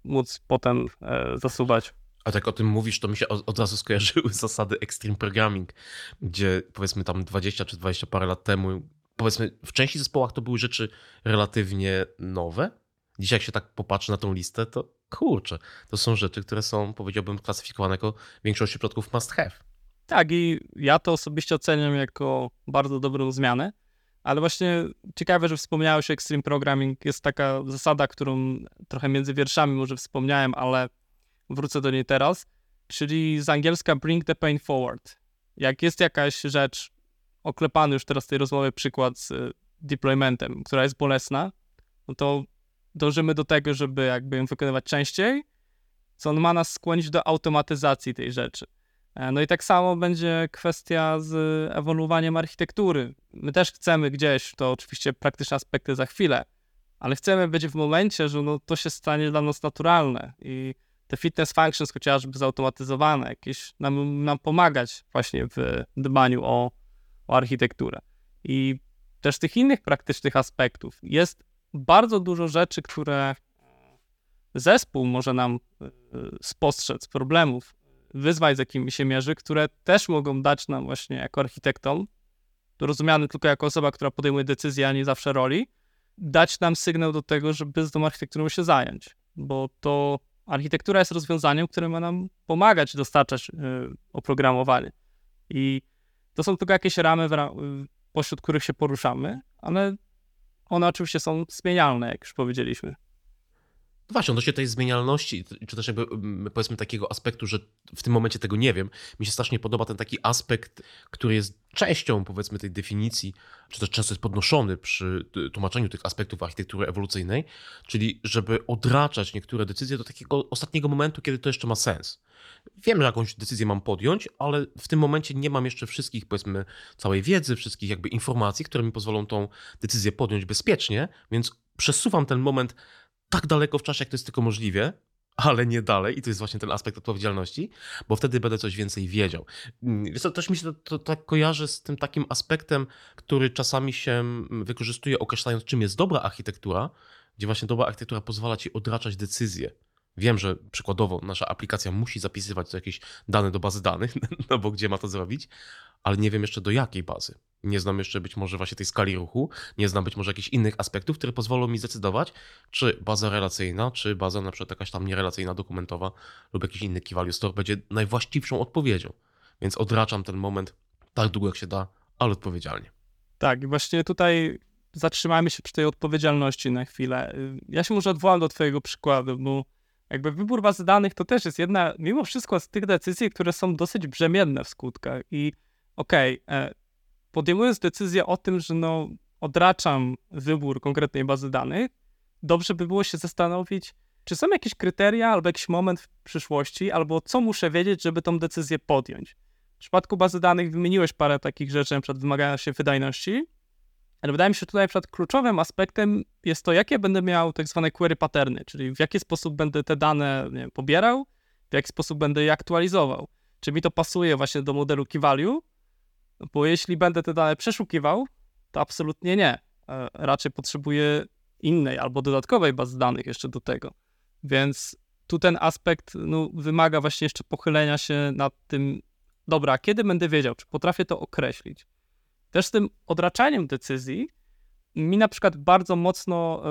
móc potem zasuwać. A tak o tym mówisz, to mi się od razu skojarzyły zasady extreme programming, gdzie powiedzmy tam 20 czy 20 parę lat temu, powiedzmy w części zespołach to były rzeczy relatywnie nowe. Dzisiaj jak się tak popatrzy na tą listę, to kurczę, to są rzeczy, które są, powiedziałbym, klasyfikowane jako w większości przypadków must have. Tak, i ja to osobiście oceniam jako bardzo dobrą zmianę, ale właśnie ciekawe, że wspomniałeś o Extreme Programming. Jest taka zasada, którą trochę między wierszami może wspomniałem, ale wrócę do niej teraz, czyli z angielska bring the pain forward. Jak jest jakaś rzecz, oklepany już teraz w tej rozmowie przykład z deploymentem, która jest bolesna, no to dążymy do tego, żeby jakby ją wykonywać częściej, co on ma nas skłonić do automatyzacji tej rzeczy. No i tak samo będzie kwestia z ewoluowaniem architektury. My też chcemy gdzieś, to oczywiście praktyczne aspekty za chwilę, ale chcemy być w momencie, że to się stanie dla nas naturalne i te fitness functions chociażby zautomatyzowane jakieś nam pomagać właśnie w dbaniu o architekturę. I też tych innych praktycznych aspektów jest bardzo dużo rzeczy, które zespół może nam spostrzec, problemów, wyzwań, z jakimi się mierzy, które też mogą dać nam właśnie jako architektom, rozumiany tylko jako osoba, która podejmuje decyzje, a nie zawsze roli, dać nam sygnał do tego, żeby z tą architekturą się zająć, bo to architektura jest rozwiązaniem, które ma nam pomagać dostarczać oprogramowanie. I to są tylko jakieś ramy, pośród których się poruszamy, ale one oczywiście są zmienialne, jak już powiedzieliśmy. Właśnie, odnośnie tej zmienialności, czy też jakby powiedzmy takiego aspektu, że w tym momencie tego nie wiem, mi się strasznie podoba ten taki aspekt, który jest częścią powiedzmy tej definicji, czy też często jest podnoszony przy tłumaczeniu tych aspektów architektury ewolucyjnej, czyli żeby odraczać niektóre decyzje do takiego ostatniego momentu, kiedy to jeszcze ma sens. Wiem, że jakąś decyzję mam podjąć, ale w tym momencie nie mam jeszcze wszystkich, powiedzmy, całej wiedzy, wszystkich jakby informacji, które mi pozwolą tą decyzję podjąć bezpiecznie, więc przesuwam ten moment tak daleko w czasie, jak to jest tylko możliwe, ale nie dalej. I to jest właśnie ten aspekt odpowiedzialności, bo wtedy będę coś więcej wiedział. Też mi się to tak kojarzy z tym takim aspektem, który czasami się wykorzystuje, określając, czym jest dobra architektura, gdzie właśnie dobra architektura pozwala ci odraczać decyzje. Wiem, że przykładowo nasza aplikacja musi zapisywać co jakieś dane do bazy danych, no bo gdzie ma to zrobić, ale nie wiem jeszcze do jakiej bazy. Nie znam jeszcze być może właśnie tej skali ruchu, nie znam być może jakichś innych aspektów, które pozwolą mi zdecydować, czy baza relacyjna, czy baza na przykład jakaś tam nierelacyjna, dokumentowa lub jakiś inny key value store będzie najwłaściwszą odpowiedzią. Więc odraczam ten moment tak długo jak się da, ale odpowiedzialnie. Tak, i właśnie tutaj zatrzymajmy się przy tej odpowiedzialności na chwilę. Ja się może odwołam do twojego przykładu, bo jakby wybór bazy danych to też jest jedna, mimo wszystko, z tych decyzji, które są dosyć brzemienne w skutkach. I podejmując decyzję o tym, że odraczam wybór konkretnej bazy danych, dobrze by było się zastanowić, czy są jakieś kryteria albo jakiś moment w przyszłości, albo co muszę wiedzieć, żeby tą decyzję podjąć. W przypadku bazy danych wymieniłeś parę takich rzeczy, na przykład wymagania się wydajności, ale wydaje mi się, że tutaj na przykład kluczowym aspektem jest to, jakie będę miał tak zwane query patterny, czyli w jaki sposób będę te dane pobierał, w jaki sposób będę je aktualizował. Czy mi to pasuje właśnie do modelu key value? Bo jeśli będę te dane przeszukiwał, to absolutnie nie. Raczej potrzebuję innej albo dodatkowej bazy danych jeszcze do tego. Więc tu ten aspekt wymaga właśnie jeszcze pochylenia się nad tym, dobra, kiedy będę wiedział, czy potrafię to określić. Też z tym odraczaniem decyzji mi na przykład bardzo mocno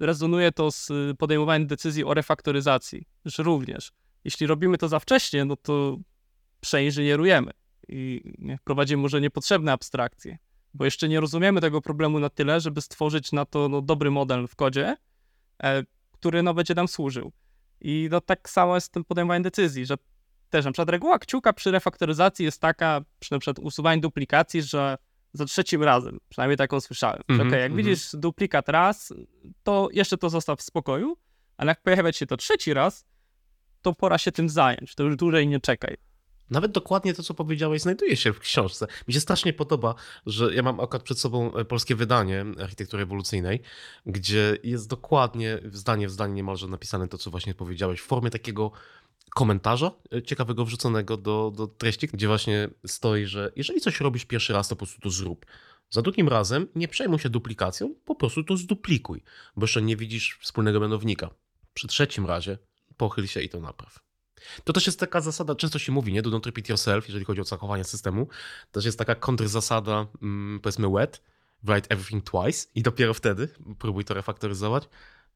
rezonuje to z podejmowaniem decyzji o refaktoryzacji, że również jeśli robimy to za wcześnie, to przeinżynierujemy i wprowadzimy może niepotrzebne abstrakcje, bo jeszcze nie rozumiemy tego problemu na tyle, żeby stworzyć na to dobry model w kodzie, który będzie nam służył. I tak samo jest z tym podejmowaniem decyzji, że też na przykład reguła kciuka przy refaktoryzacji jest taka, przy na przykład usuwaniu duplikacji, że za trzecim razem, przynajmniej taką słyszałem. Widzisz duplikat raz, to jeszcze to zostaw w spokoju, ale jak pojawia się to trzeci raz, to pora się tym zająć, to już dłużej nie czekaj. Nawet dokładnie to, co powiedziałeś, znajduje się w książce. Mi się strasznie podoba, że ja mam akurat przed sobą polskie wydanie architektury ewolucyjnej, gdzie jest dokładnie zdanie w zdanie niemalże napisane to, co właśnie powiedziałeś, w formie takiego komentarza ciekawego wrzuconego do treści, gdzie właśnie stoi, że jeżeli coś robisz pierwszy raz, to po prostu to zrób. Za drugim razem nie przejmuj się duplikacją, po prostu to zduplikuj, bo jeszcze nie widzisz wspólnego mianownika. Przy trzecim razie pochyl się i to napraw. To też jest taka zasada, często się mówi, nie? Do not repeat yourself, jeżeli chodzi o zachowanie systemu. Też jest taka kontrzasada, powiedzmy wet, write everything twice i dopiero wtedy próbuj to refaktoryzować.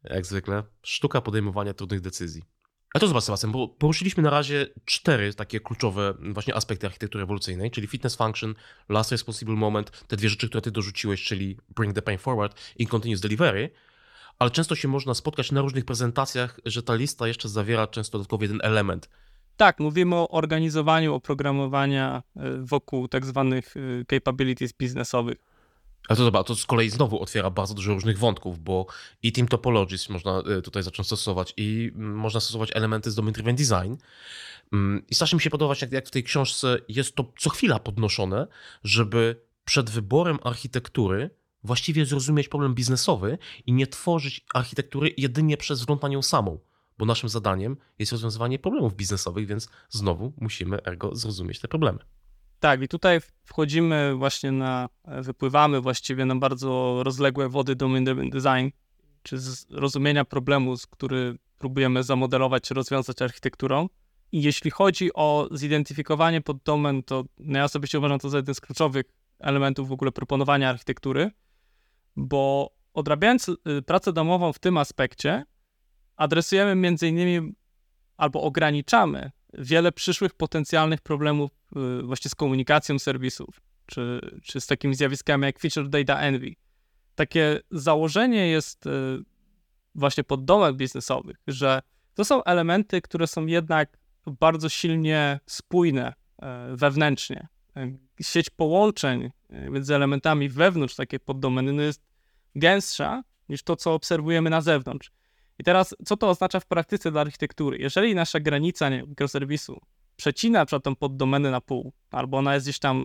Jak zwykle, sztuka podejmowania trudnych decyzji. A to zobacz, Sebastian, bo poruszyliśmy na razie 4 takie kluczowe właśnie aspekty architektury ewolucyjnej, czyli fitness function, last responsible moment, te 2 rzeczy, które ty dorzuciłeś, czyli bring the pain forward i continuous delivery, ale często się można spotkać na różnych prezentacjach, że ta lista jeszcze zawiera często dodatkowo jeden element. Tak, mówimy o organizowaniu oprogramowania wokół tak zwanych capabilities biznesowych. Ale to zobacz, to z kolei znowu otwiera bardzo dużo różnych wątków, bo i team topologies można tutaj zacząć stosować i można stosować elementy z Domain Driven Design. I strasznie mi się podoba, jak w tej książce jest to co chwila podnoszone, żeby przed wyborem architektury właściwie zrozumieć problem biznesowy i nie tworzyć architektury jedynie przez wgląd na nią samą, bo naszym zadaniem jest rozwiązywanie problemów biznesowych, więc znowu musimy ergo zrozumieć te problemy. Tak, i tutaj wchodzimy właśnie wypływamy właściwie na bardzo rozległe wody Domain Driven Design, czy zrozumienia problemu, który próbujemy zamodelować, czy rozwiązać architekturą. I jeśli chodzi o zidentyfikowanie poddomen, to ja osobiście uważam to za jeden z kluczowych elementów w ogóle proponowania architektury, bo odrabiając pracę domową w tym aspekcie, adresujemy między innymi albo ograniczamy wiele przyszłych potencjalnych problemów właśnie z komunikacją serwisów, czy z takimi zjawiskami jak feature data envy. Takie założenie jest właśnie pod domem biznesowych, że to są elementy, które są jednak bardzo silnie spójne wewnętrznie. Sieć połączeń między elementami wewnątrz takiej poddomeny jest gęstsza niż to, co obserwujemy na zewnątrz. I teraz, co to oznacza w praktyce dla architektury? Jeżeli nasza granica mikroserwisu przecina tą poddomenę na pół, albo ona jest gdzieś tam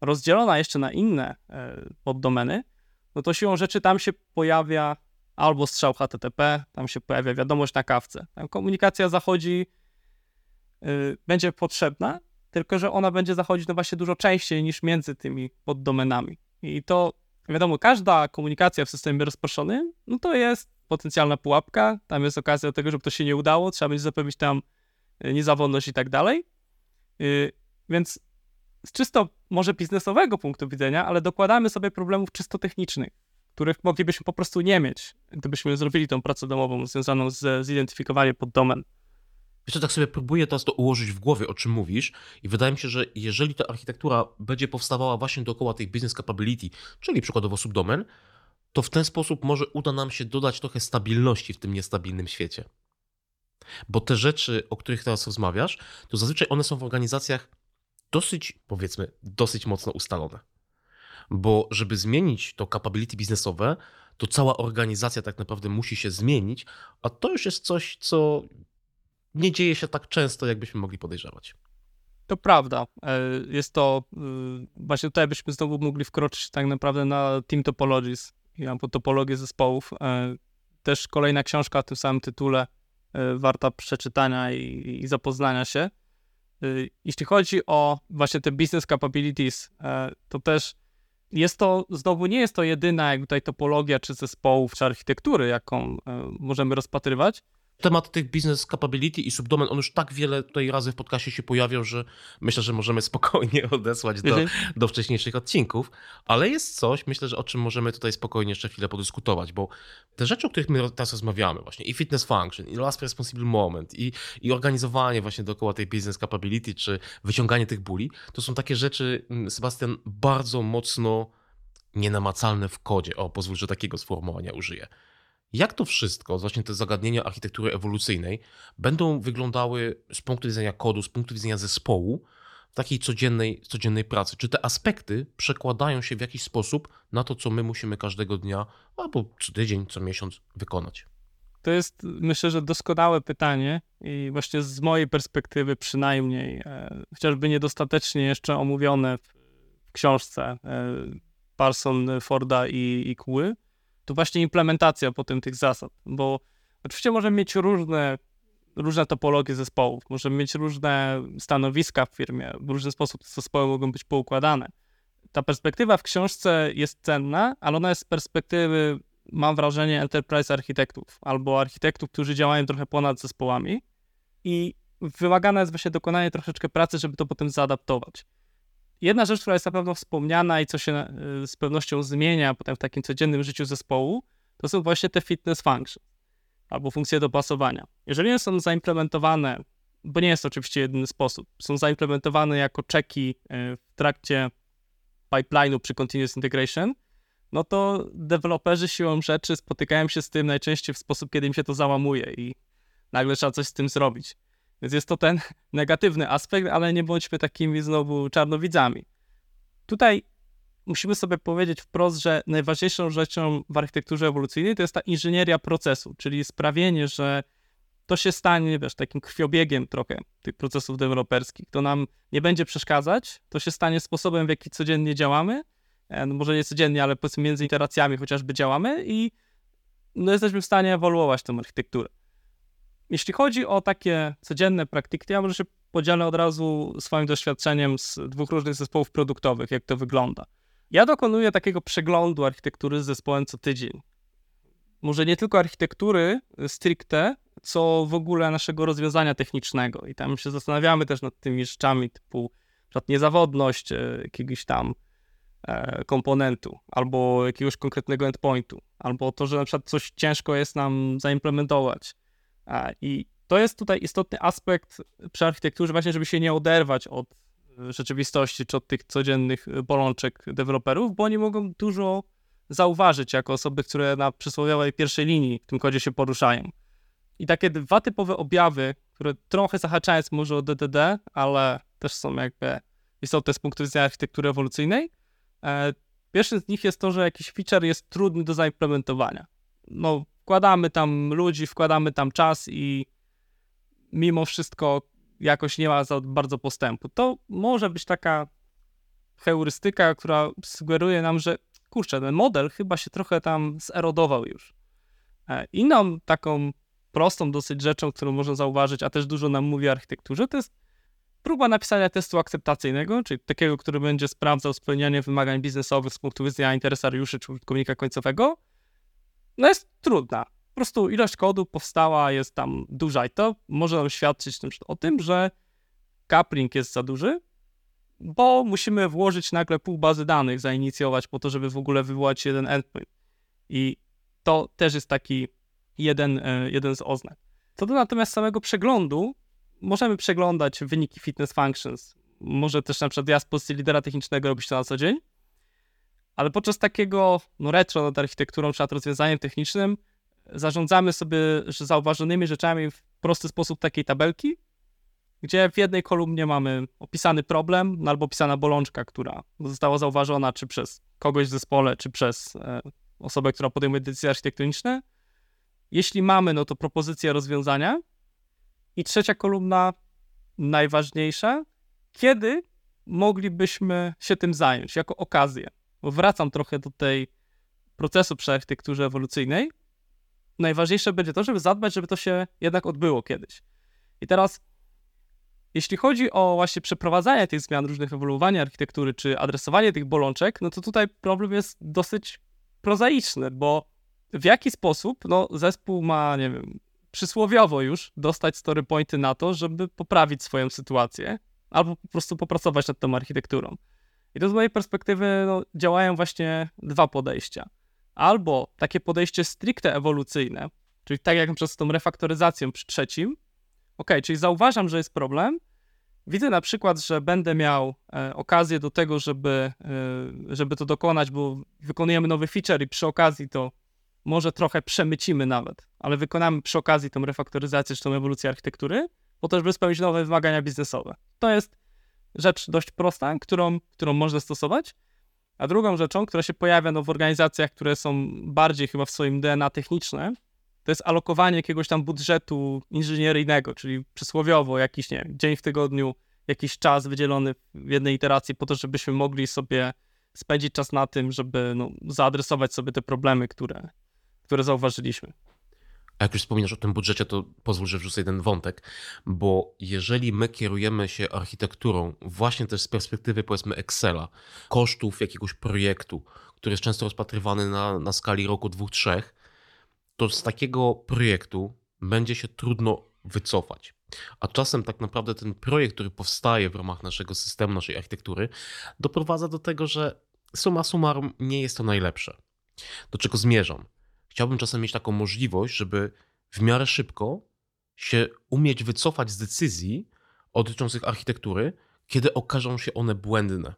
rozdzielona jeszcze na inne poddomeny, no to siłą rzeczy tam się pojawia albo strzał HTTP, tam się pojawia wiadomość na kawce. Tam komunikacja zachodzi, będzie potrzebna, tylko że ona będzie zachodzić właśnie dużo częściej niż między tymi poddomenami. I to, wiadomo, każda komunikacja w systemie rozproszonym, no to jest potencjalna pułapka, tam jest okazja do tego, żeby to się nie udało, trzeba będzie zapewnić tam niezawodność i tak dalej. Więc z czysto może biznesowego punktu widzenia, ale dokładamy sobie problemów czysto technicznych, których moglibyśmy po prostu nie mieć, gdybyśmy zrobili tą pracę domową związaną z zidentyfikowaniem poddomen. Wiesz co, tak sobie próbuję teraz to ułożyć w głowie, o czym mówisz, i wydaje mi się, że jeżeli ta architektura będzie powstawała właśnie dookoła tej business capability, czyli przykładowo subdomen, to w ten sposób może uda nam się dodać trochę stabilności w tym niestabilnym świecie. Bo te rzeczy, o których teraz rozmawiasz, to zazwyczaj one są w organizacjach dosyć mocno ustalone. Bo żeby zmienić to capability biznesowe, to cała organizacja tak naprawdę musi się zmienić, a to już jest coś, co nie dzieje się tak często, jakbyśmy mogli podejrzewać. To prawda. Jest to, właśnie tutaj byśmy znowu mogli wkroczyć tak naprawdę na team topologies, po topologię zespołów. Też kolejna książka o tym samym tytule, warta przeczytania i zapoznania się. Jeśli chodzi o właśnie te business capabilities, to też jest to, znowu nie jest to jedyna jak tutaj topologia, czy zespołów, czy architektury, jaką możemy rozpatrywać. Temat tych business capability i subdomen, on już tak wiele tutaj razy w podcastie się pojawiał, że myślę, że możemy spokojnie odesłać do wcześniejszych odcinków, ale jest coś, myślę, że o czym możemy tutaj spokojnie jeszcze chwilę podyskutować, bo te rzeczy, o których my teraz rozmawiamy właśnie i fitness function, i last responsible moment, i organizowanie właśnie dookoła tej business capability, czy wyciąganie tych buli, to są takie rzeczy, Sebastian, bardzo mocno nienamacalne w kodzie. O, pozwól, że takiego sformułowania użyję. Jak to wszystko, właśnie te zagadnienia architektury ewolucyjnej, będą wyglądały z punktu widzenia kodu, z punktu widzenia zespołu w takiej codziennej pracy? Czy te aspekty przekładają się w jakiś sposób na to, co my musimy każdego dnia albo co tydzień, co miesiąc wykonać? To jest, myślę, że doskonałe pytanie i właśnie z mojej perspektywy przynajmniej, chociażby niedostatecznie jeszcze omówione w książce Parsons, Forda i Kuły, to właśnie implementacja potem tych zasad, bo oczywiście możemy mieć różne topologie zespołów, możemy mieć różne stanowiska w firmie, w różny sposób te zespoły mogą być poukładane. ta perspektywa w książce jest cenna, ale ona jest z perspektywy, mam wrażenie, enterprise architektów albo architektów, którzy działają trochę ponad zespołami i wymagane jest właśnie dokonanie troszeczkę pracy, żeby to potem zaadaptować. Jedna rzecz, która jest na pewno wspomniana i co się z pewnością zmienia potem w takim codziennym życiu zespołu, to są właśnie te fitness functions albo funkcje dopasowania. Jeżeli one są zaimplementowane, bo nie jest to oczywiście jedyny sposób, są zaimplementowane jako checki w trakcie pipeline'u przy continuous integration, no to deweloperzy siłą rzeczy spotykają się z tym najczęściej w sposób, kiedy im się to załamuje i nagle trzeba coś z tym zrobić. Więc jest to ten negatywny aspekt, ale nie bądźmy takimi znowu czarnowidzami. Tutaj musimy sobie powiedzieć wprost, że najważniejszą rzeczą w architekturze ewolucyjnej to jest ta inżynieria procesu, czyli sprawienie, że to się stanie, wiesz, takim krwiobiegiem trochę tych procesów deweloperskich. To nam nie będzie przeszkadzać, to się stanie sposobem, w jaki codziennie działamy, no może nie codziennie, ale powiedzmy między iteracjami chociażby działamy i no jesteśmy w stanie ewoluować tę architekturę. Jeśli chodzi o takie codzienne praktyki, to ja może się podzielę od razu swoim doświadczeniem z dwóch różnych zespołów produktowych, jak to wygląda. Ja dokonuję takiego przeglądu architektury z zespołem co tydzień. Może nie tylko architektury stricte, co w ogóle naszego rozwiązania technicznego. I tam się zastanawiamy też nad tymi rzeczami typu niezawodność jakiegoś tam komponentu, albo jakiegoś konkretnego endpointu, albo to, że na przykład coś ciężko jest nam zaimplementować. I to jest tutaj istotny aspekt przy architekturze właśnie, żeby się nie oderwać od rzeczywistości czy od tych codziennych bolączek deweloperów, bo oni mogą dużo zauważyć jako osoby, które na przysłowiowej pierwszej linii w tym kodzie się poruszają. I takie dwa typowe objawy, które trochę zahaczają może o DDD, ale też są jakby istotne z punktu widzenia architektury ewolucyjnej. Pierwszy z nich jest to, że jakiś feature jest trudny do zaimplementowania. No, wkładamy tam ludzi, wkładamy tam czas i mimo wszystko jakoś nie ma za bardzo postępu. To może być taka heurystyka, która sugeruje nam, że kurczę, ten model chyba się trochę tam zerodował już. Inną taką prostą dosyć rzeczą, którą można zauważyć, a też dużo nam mówi o architekturze, to jest próba napisania testu akceptacyjnego, czyli takiego, który będzie sprawdzał spełnianie wymagań biznesowych z punktu widzenia interesariuszy czy użytkownika końcowego. No jest trudna. Po prostu ilość kodu powstała jest tam duża i to może nam świadczyć o tym, że coupling jest za duży, bo musimy włożyć nagle pół bazy danych, zainicjować po to, żeby w ogóle wywołać jeden endpoint. I to też jest taki jeden z oznak. Co do natomiast samego przeglądu, możemy przeglądać wyniki fitness functions. Może też na przykład ja z pozycji lidera technicznego robić to na co dzień, ale podczas takiego retro nad architekturą czy nad rozwiązaniem technicznym zarządzamy sobie zauważonymi rzeczami w prosty sposób takiej tabelki, gdzie w jednej kolumnie mamy opisany problem albo opisana bolączka, która została zauważona czy przez kogoś w zespole, czy przez osobę, która podejmuje decyzje architektoniczne. Jeśli mamy, no to propozycje rozwiązania. I trzecia kolumna, najważniejsza, kiedy moglibyśmy się tym zająć, jako okazję. Wracam trochę do tej procesu przy architekturze ewolucyjnej. Najważniejsze będzie to, żeby zadbać, żeby to się jednak odbyło kiedyś. I teraz, jeśli chodzi o właśnie przeprowadzanie tych zmian, różnych ewoluowania architektury, czy adresowanie tych bolączek, no to tutaj problem jest dosyć prozaiczny, bo w jaki sposób zespół ma, nie wiem, przysłowiowo już dostać story pointy na to, żeby poprawić swoją sytuację, albo po prostu popracować nad tą architekturą. I to z mojej perspektywy działają właśnie dwa podejścia. Albo takie podejście stricte ewolucyjne, czyli tak jak przez tą refaktoryzację przy trzecim. Czyli zauważam, że jest problem. Widzę na przykład, że będę miał okazję do tego, żeby to dokonać, bo wykonujemy nowy feature i przy okazji to może trochę przemycimy nawet, ale wykonamy przy okazji tą refaktoryzację czy tą ewolucję architektury, po to, żeby spełnić nowe wymagania biznesowe. To jest rzecz dość prosta, którą można stosować, a drugą rzeczą, która się pojawia w organizacjach, które są bardziej chyba w swoim DNA techniczne, to jest alokowanie jakiegoś tam budżetu inżynieryjnego, czyli przysłowiowo jakiś dzień w tygodniu, jakiś czas wydzielony w jednej iteracji po to, żebyśmy mogli sobie spędzić czas na tym, żeby zaadresować sobie te problemy, które zauważyliśmy. A jak już wspominasz o tym budżecie, to pozwól, że wrzucę jeden wątek, bo jeżeli my kierujemy się architekturą właśnie też z perspektywy, powiedzmy, Excela, kosztów jakiegoś projektu, który jest często rozpatrywany na skali roku, dwóch, trzech, to z takiego projektu będzie się trudno wycofać. A czasem tak naprawdę ten projekt, który powstaje w ramach naszego systemu, naszej architektury, doprowadza do tego, że summa summarum nie jest to najlepsze. Do czego zmierzam? Chciałbym czasem mieć taką możliwość, żeby w miarę szybko się umieć wycofać z decyzji dotyczących architektury, kiedy okażą się one błędne.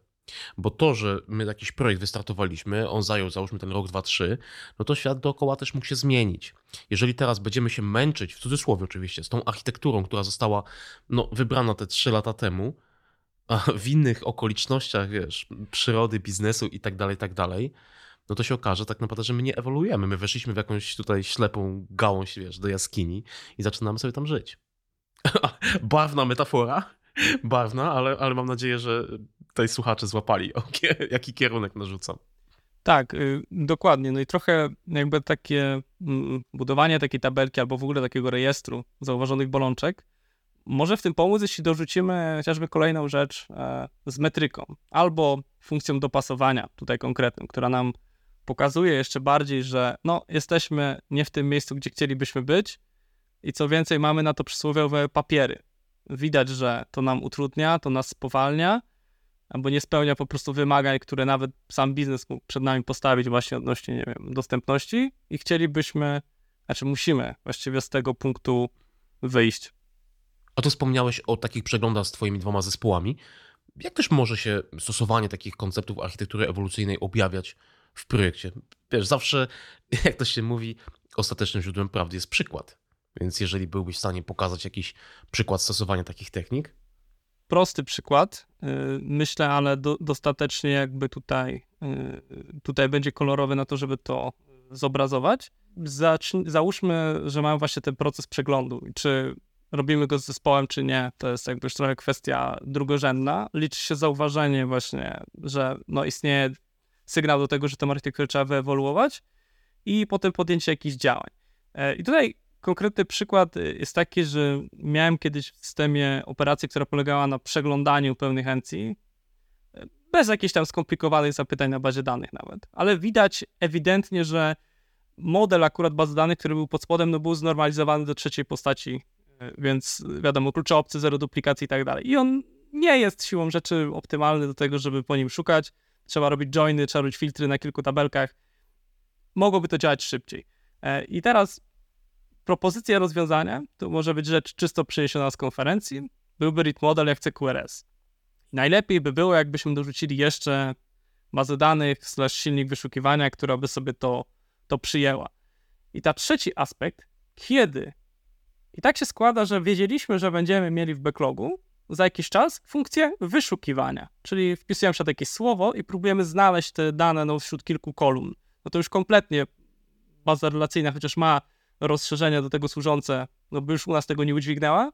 Bo to, że my jakiś projekt wystartowaliśmy, on zajął załóżmy ten rok, dwa, trzy, no to świat dookoła też mógł się zmienić. Jeżeli teraz będziemy się męczyć, w cudzysłowie oczywiście, z tą architekturą, która została wybrana te 3 lata temu, a w innych okolicznościach, wiesz, przyrody, biznesu i tak dalej, no to się okaże tak naprawdę, że my nie ewoluujemy. My weszliśmy w jakąś tutaj ślepą gałąź, wiesz, do jaskini i zaczynamy sobie tam żyć. Barwna metafora, barwna, ale mam nadzieję, że tutaj słuchacze złapali, jaki kierunek narzucam. Tak, dokładnie. No i trochę jakby takie budowanie takiej tabelki albo w ogóle takiego rejestru zauważonych bolączek może w tym pomóc, jeśli dorzucimy chociażby kolejną rzecz z metryką albo funkcją dopasowania tutaj konkretną, która nam pokazuje jeszcze bardziej, że jesteśmy nie w tym miejscu, gdzie chcielibyśmy być i co więcej mamy na to przysłowiowe papiery. Widać, że to nam utrudnia, to nas spowalnia albo nie spełnia po prostu wymagań, które nawet sam biznes mógł przed nami postawić właśnie odnośnie, nie wiem, dostępności i chcielibyśmy, znaczy musimy właściwie z tego punktu wyjść. A tu wspomniałeś o takich przeglądach z twoimi 2 zespołami. Jak też może się stosowanie takich konceptów architektury ewolucyjnej objawiać w projekcie? Wiesz, zawsze, jak to się mówi, ostatecznym źródłem prawdy jest przykład. Więc jeżeli byłbyś w stanie pokazać jakiś przykład stosowania takich technik? Prosty przykład, myślę, ale dostatecznie jakby tutaj będzie kolorowy na to, żeby to zobrazować. Załóżmy, że mamy właśnie ten proces przeglądu. Czy robimy go z zespołem, czy nie, to jest jakby już trochę kwestia drugorzędna. Liczy się zauważenie właśnie, że istnieje sygnał do tego, że tę architekturę trzeba wyewoluować i potem podjęcie jakichś działań. I tutaj konkretny przykład jest taki, że miałem kiedyś w systemie operację, która polegała na przeglądaniu pełnych encji, bez jakichś tam skomplikowanych zapytań na bazie danych nawet, ale widać ewidentnie, że model akurat bazy danych, który był pod spodem, był znormalizowany do 3 postaci, więc wiadomo, klucze obce, 0 duplikacji i tak dalej. I on nie jest siłą rzeczy optymalny do tego, żeby po nim szukać. Trzeba robić joiny, trzeba robić filtry na kilku tabelkach. Mogłoby to działać szybciej. I teraz propozycja rozwiązania, to może być rzecz czysto przeniesiona z konferencji, byłby read model jak CQRS. Najlepiej by było, jakbyśmy dorzucili jeszcze bazę danych / silnik wyszukiwania, która by sobie to przyjęła. I ta 3 aspekt, kiedy i tak się składa, że wiedzieliśmy, że będziemy mieli w backlogu za jakiś czas funkcję wyszukiwania, czyli wpisujemy się jakieś słowo i próbujemy znaleźć te dane wśród kilku kolumn. To już kompletnie baza relacyjna, chociaż ma rozszerzenia do tego służące, by już u nas tego nie udźwignęła,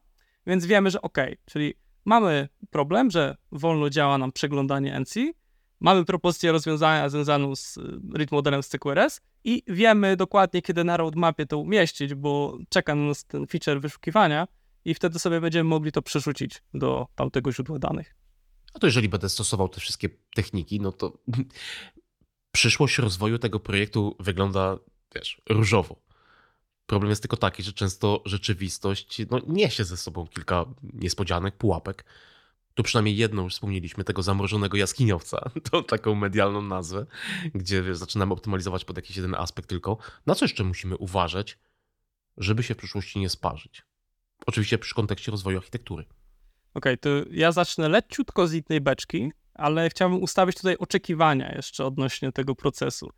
więc wiemy, że czyli mamy problem, że wolno działa nam przeglądanie ENCI, mamy propozycję rozwiązania związaną z read modelem z CQRS i wiemy dokładnie, kiedy na roadmapie to umieścić, bo czeka na nas ten feature wyszukiwania i wtedy sobie będziemy mogli to przerzucić do tamtego źródła danych. A to jeżeli będę stosował te wszystkie techniki, to przyszłość rozwoju tego projektu wygląda, różowo. Problem jest tylko taki, że często rzeczywistość niesie ze sobą kilka niespodzianek, pułapek. Tu przynajmniej jedną już wspomnieliśmy, tego zamrożonego jaskiniowca, to taką medialną nazwę, gdzie zaczynamy optymalizować pod jakiś jeden aspekt tylko. Na co jeszcze musimy uważać, żeby się w przyszłości nie sparzyć? Oczywiście przy kontekście rozwoju architektury. To ja zacznę leciutko z innej beczki, ale chciałbym ustawić tutaj oczekiwania jeszcze odnośnie tego procesu.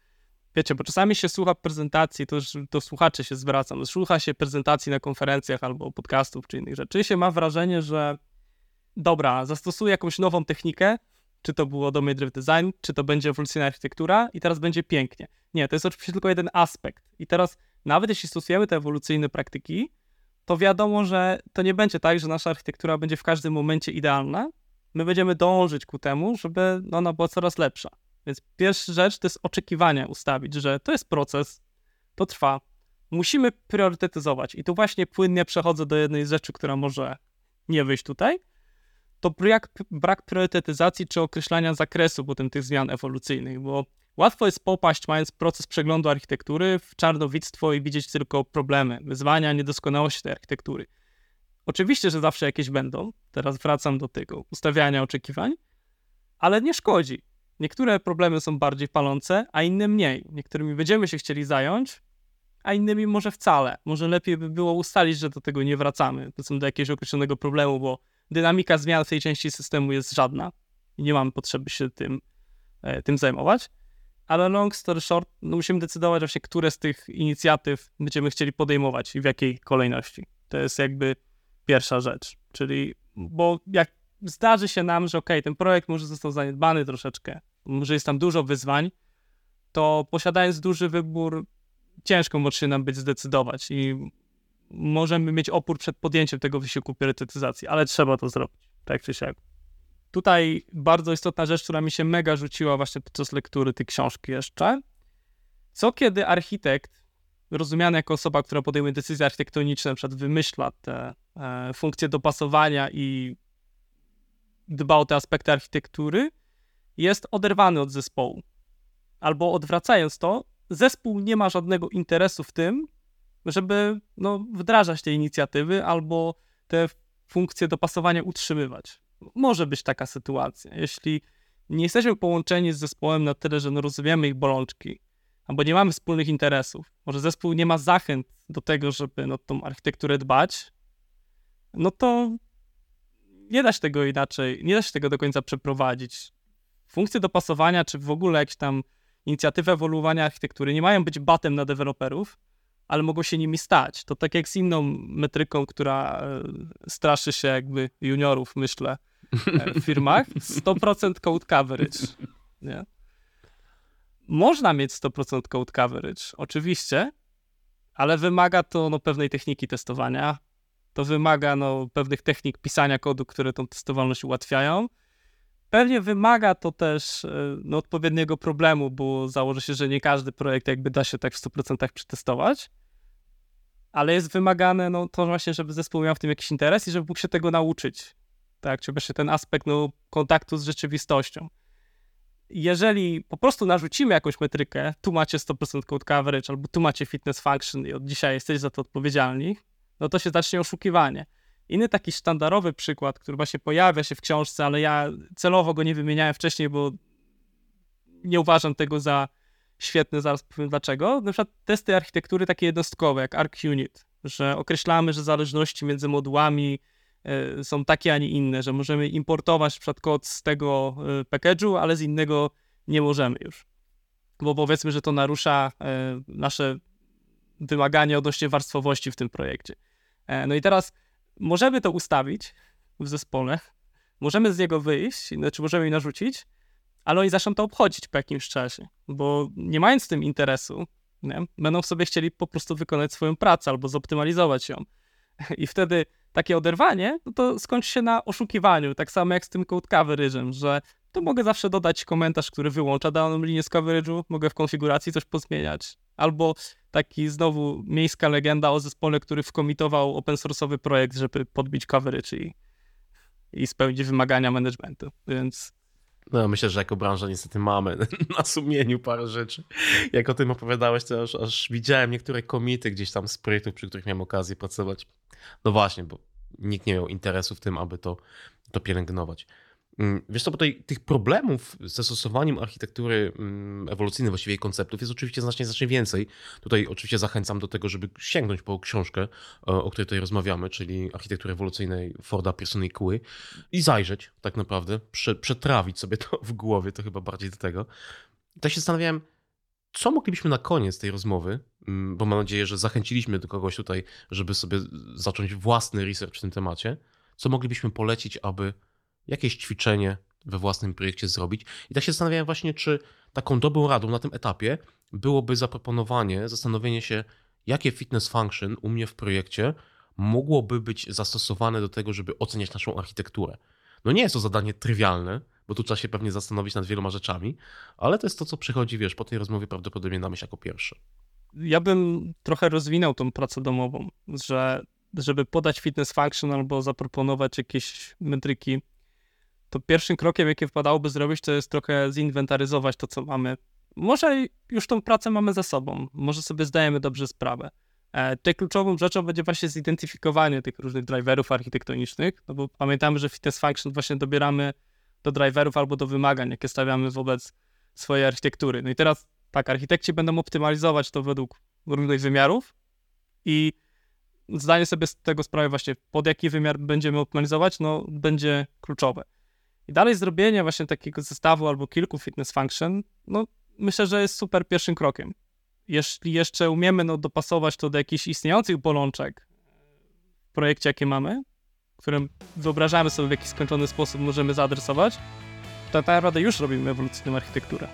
Wiecie, bo czasami się słucha prezentacji, to słuchacze się zwracam, słucha się prezentacji na konferencjach albo podcastów czy innych rzeczy i się ma wrażenie, że dobra, zastosuję jakąś nową technikę, czy to było Domain Driven Design, czy to będzie ewolucyjna architektura i teraz będzie pięknie. Nie, to jest oczywiście tylko jeden aspekt. I teraz nawet jeśli stosujemy te ewolucyjne praktyki, to wiadomo, że to nie będzie tak, że nasza architektura będzie w każdym momencie idealna. My będziemy dążyć ku temu, żeby ona była coraz lepsza. Więc pierwsza rzecz to jest oczekiwania ustawić, że to jest proces, to trwa, musimy priorytetyzować. I tu właśnie płynnie przechodzę do jednej rzeczy, która może nie wyjść tutaj. To brak priorytetyzacji czy określania zakresu potem tych zmian ewolucyjnych, bo łatwo jest popaść, mając proces przeglądu architektury, w czarnowictwo i widzieć tylko problemy, wyzwania, niedoskonałości tej architektury. Oczywiście, że zawsze jakieś będą, teraz wracam do tego ustawiania oczekiwań, ale nie szkodzi. Niektóre problemy są bardziej palące, a inne mniej. Niektórymi będziemy się chcieli zająć, a innymi może wcale. Może lepiej by było ustalić, że do tego nie wracamy, do jakiegoś określonego problemu, bo dynamika zmian w tej części systemu jest żadna i nie mamy potrzeby się tym zajmować. Ale long story short, musimy decydować właśnie, które z tych inicjatyw będziemy chcieli podejmować i w jakiej kolejności. To jest jakby pierwsza rzecz, czyli bo jak zdarzy się nam, że ten projekt może został zaniedbany troszeczkę, może jest tam dużo wyzwań, to posiadając duży wybór, ciężko może się nam być zdecydować i możemy mieć opór przed podjęciem tego wysiłku priorytetyzacji, ale trzeba to zrobić, tak czy siak. Tutaj bardzo istotna rzecz, która mi się mega rzuciła właśnie podczas lektury tej książki jeszcze. Co kiedy architekt, rozumiany jako osoba, która podejmuje decyzje architektoniczne, na przykład wymyśla te funkcje dopasowania i dba o te aspekty architektury, jest oderwany od zespołu. Albo odwracając to, zespół nie ma żadnego interesu w tym, żeby wdrażać te inicjatywy albo te funkcje dopasowania utrzymywać. Może być taka sytuacja. Jeśli nie jesteśmy połączeni z zespołem na tyle, że rozumiemy ich bolączki, albo nie mamy wspólnych interesów, może zespół nie ma zachęt do tego, żeby tą architekturę dbać, to nie da się tego inaczej, nie da się tego do końca przeprowadzić. Funkcje dopasowania, czy w ogóle jakieś tam inicjatywy ewoluowania architektury nie mają być batem na deweloperów, ale mogą się nimi stać. To tak jak z inną metryką, która straszy się jakby juniorów, myślę, w firmach, 100% code coverage. Nie? Można mieć 100% code coverage, oczywiście, ale wymaga to pewnej techniki testowania, to wymaga pewnych technik pisania kodu, które tą testowalność ułatwiają. Pewnie wymaga to też odpowiedniego problemu, bo założę się, że nie każdy projekt da się tak w 100% przetestować, ale jest wymagane to właśnie, żeby zespół miał w tym jakiś interes i żeby mógł się tego nauczyć. Tak, czy właśnie ten aspekt kontaktu z rzeczywistością. Jeżeli po prostu narzucimy jakąś metrykę, tu macie 100% code coverage albo tu macie fitness function i od dzisiaj jesteście za to odpowiedzialni, to się zacznie oszukiwanie. Inny taki sztandarowy przykład, który właśnie pojawia się w książce, ale ja celowo go nie wymieniałem wcześniej, bo nie uważam tego za świetny, zaraz powiem dlaczego. Na przykład testy architektury takie jednostkowe, jak ArchUnit, że określamy, że zależności między modułami są takie, a nie inne, że możemy importować na przykład kod z tego package'u, ale z innego nie możemy już. Bo powiedzmy, że to narusza nasze wymagania odnośnie warstwowości w tym projekcie. I teraz możemy to ustawić w zespole, możemy z niego wyjść, możemy je narzucić, ale oni zaczną to obchodzić po jakimś czasie, bo nie mając w tym interesu, będą sobie chcieli po prostu wykonać swoją pracę albo zoptymalizować ją. I wtedy takie oderwanie, to skończy się na oszukiwaniu, tak samo jak z tym code coverage'em, że to mogę zawsze dodać komentarz, który wyłącza daną linię z coverage'u, mogę w konfiguracji coś pozmieniać. Albo taki znowu miejska legenda o zespole, który wkomitował open source'owy projekt, żeby podbić coverage i spełnić wymagania managementu, więc... Myślę, że jako branża niestety mamy na sumieniu parę rzeczy. Jak o tym opowiadałeś, to aż widziałem niektóre komity gdzieś tam z projektów, przy których miałem okazję pracować. Właśnie, bo nikt nie miał interesu w tym, aby to pielęgnować. Wiesz co, bo tych problemów ze stosowaniem architektury ewolucyjnej, właściwie jej konceptów, jest oczywiście znacznie więcej. Tutaj oczywiście zachęcam do tego, żeby sięgnąć po książkę, o której tutaj rozmawiamy, czyli architektury ewolucyjnej Forda, Pearsona i Kui, i zajrzeć tak naprawdę, przetrawić sobie to w głowie, to chyba bardziej do tego. I tak się zastanawiałem, co moglibyśmy na koniec tej rozmowy, bo mam nadzieję, że zachęciliśmy do kogoś tutaj, żeby sobie zacząć własny research w tym temacie, co moglibyśmy polecić, aby jakieś ćwiczenie we własnym projekcie zrobić. I tak się zastanawiałem właśnie, czy taką dobrą radą na tym etapie byłoby zaproponowanie, zastanowienie się, jakie fitness function u mnie w projekcie mogłoby być zastosowane do tego, żeby oceniać naszą architekturę. Nie jest to zadanie trywialne, bo tu trzeba się pewnie zastanowić nad wieloma rzeczami, ale to jest to, co przychodzi, po tej rozmowie prawdopodobnie na myśl jako pierwsze. ja bym trochę rozwinął tą pracę domową, że żeby podać fitness function albo zaproponować jakieś metryki, to pierwszym krokiem, jakie wypadałoby zrobić, to jest trochę zinwentaryzować to, co mamy. Może już tą pracę mamy za sobą, może sobie zdajemy dobrze sprawę. Tutaj kluczową rzeczą będzie właśnie zidentyfikowanie tych różnych driverów architektonicznych, no bo pamiętamy, że fitness function właśnie dobieramy do driverów albo do wymagań, jakie stawiamy wobec swojej architektury. No i teraz tak, architekci będą optymalizować to według różnych wymiarów i zdanie sobie z tego sprawy właśnie, pod jaki wymiar będziemy optymalizować, no będzie kluczowe. I dalej zrobienie właśnie takiego zestawu albo kilku fitness function, no myślę, że jest super pierwszym krokiem. Jeśli jeszcze umiemy dopasować to do jakichś istniejących bolączek w projekcie, jakie mamy, którym wyobrażamy sobie w jakiś skończony sposób możemy zaadresować, to tak naprawdę już robimy ewolucyjną architekturę.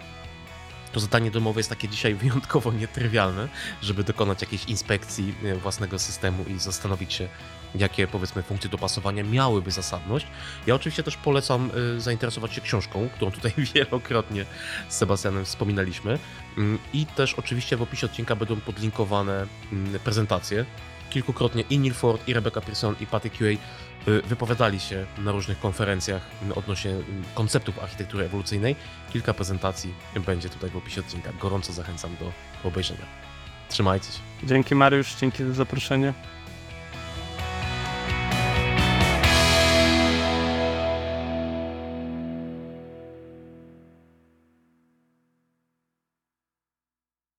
To zadanie domowe jest takie dzisiaj wyjątkowo nietrywialne, żeby dokonać jakiejś inspekcji własnego systemu i zastanowić się, jakie powiedzmy funkcje dopasowania miałyby zasadność. Ja oczywiście też polecam zainteresować się książką, którą tutaj wielokrotnie z Sebastianem wspominaliśmy. I też oczywiście w opisie odcinka będą podlinkowane prezentacje. Kilkukrotnie i Neal Ford, i Rebecca Parsons, i Patrick Kua wypowiadali się na różnych konferencjach odnośnie konceptów architektury ewolucyjnej. Kilka prezentacji będzie tutaj w opisie odcinka. Gorąco zachęcam do obejrzenia. Trzymajcie się. Dzięki Mariusz, dzięki za zaproszenie.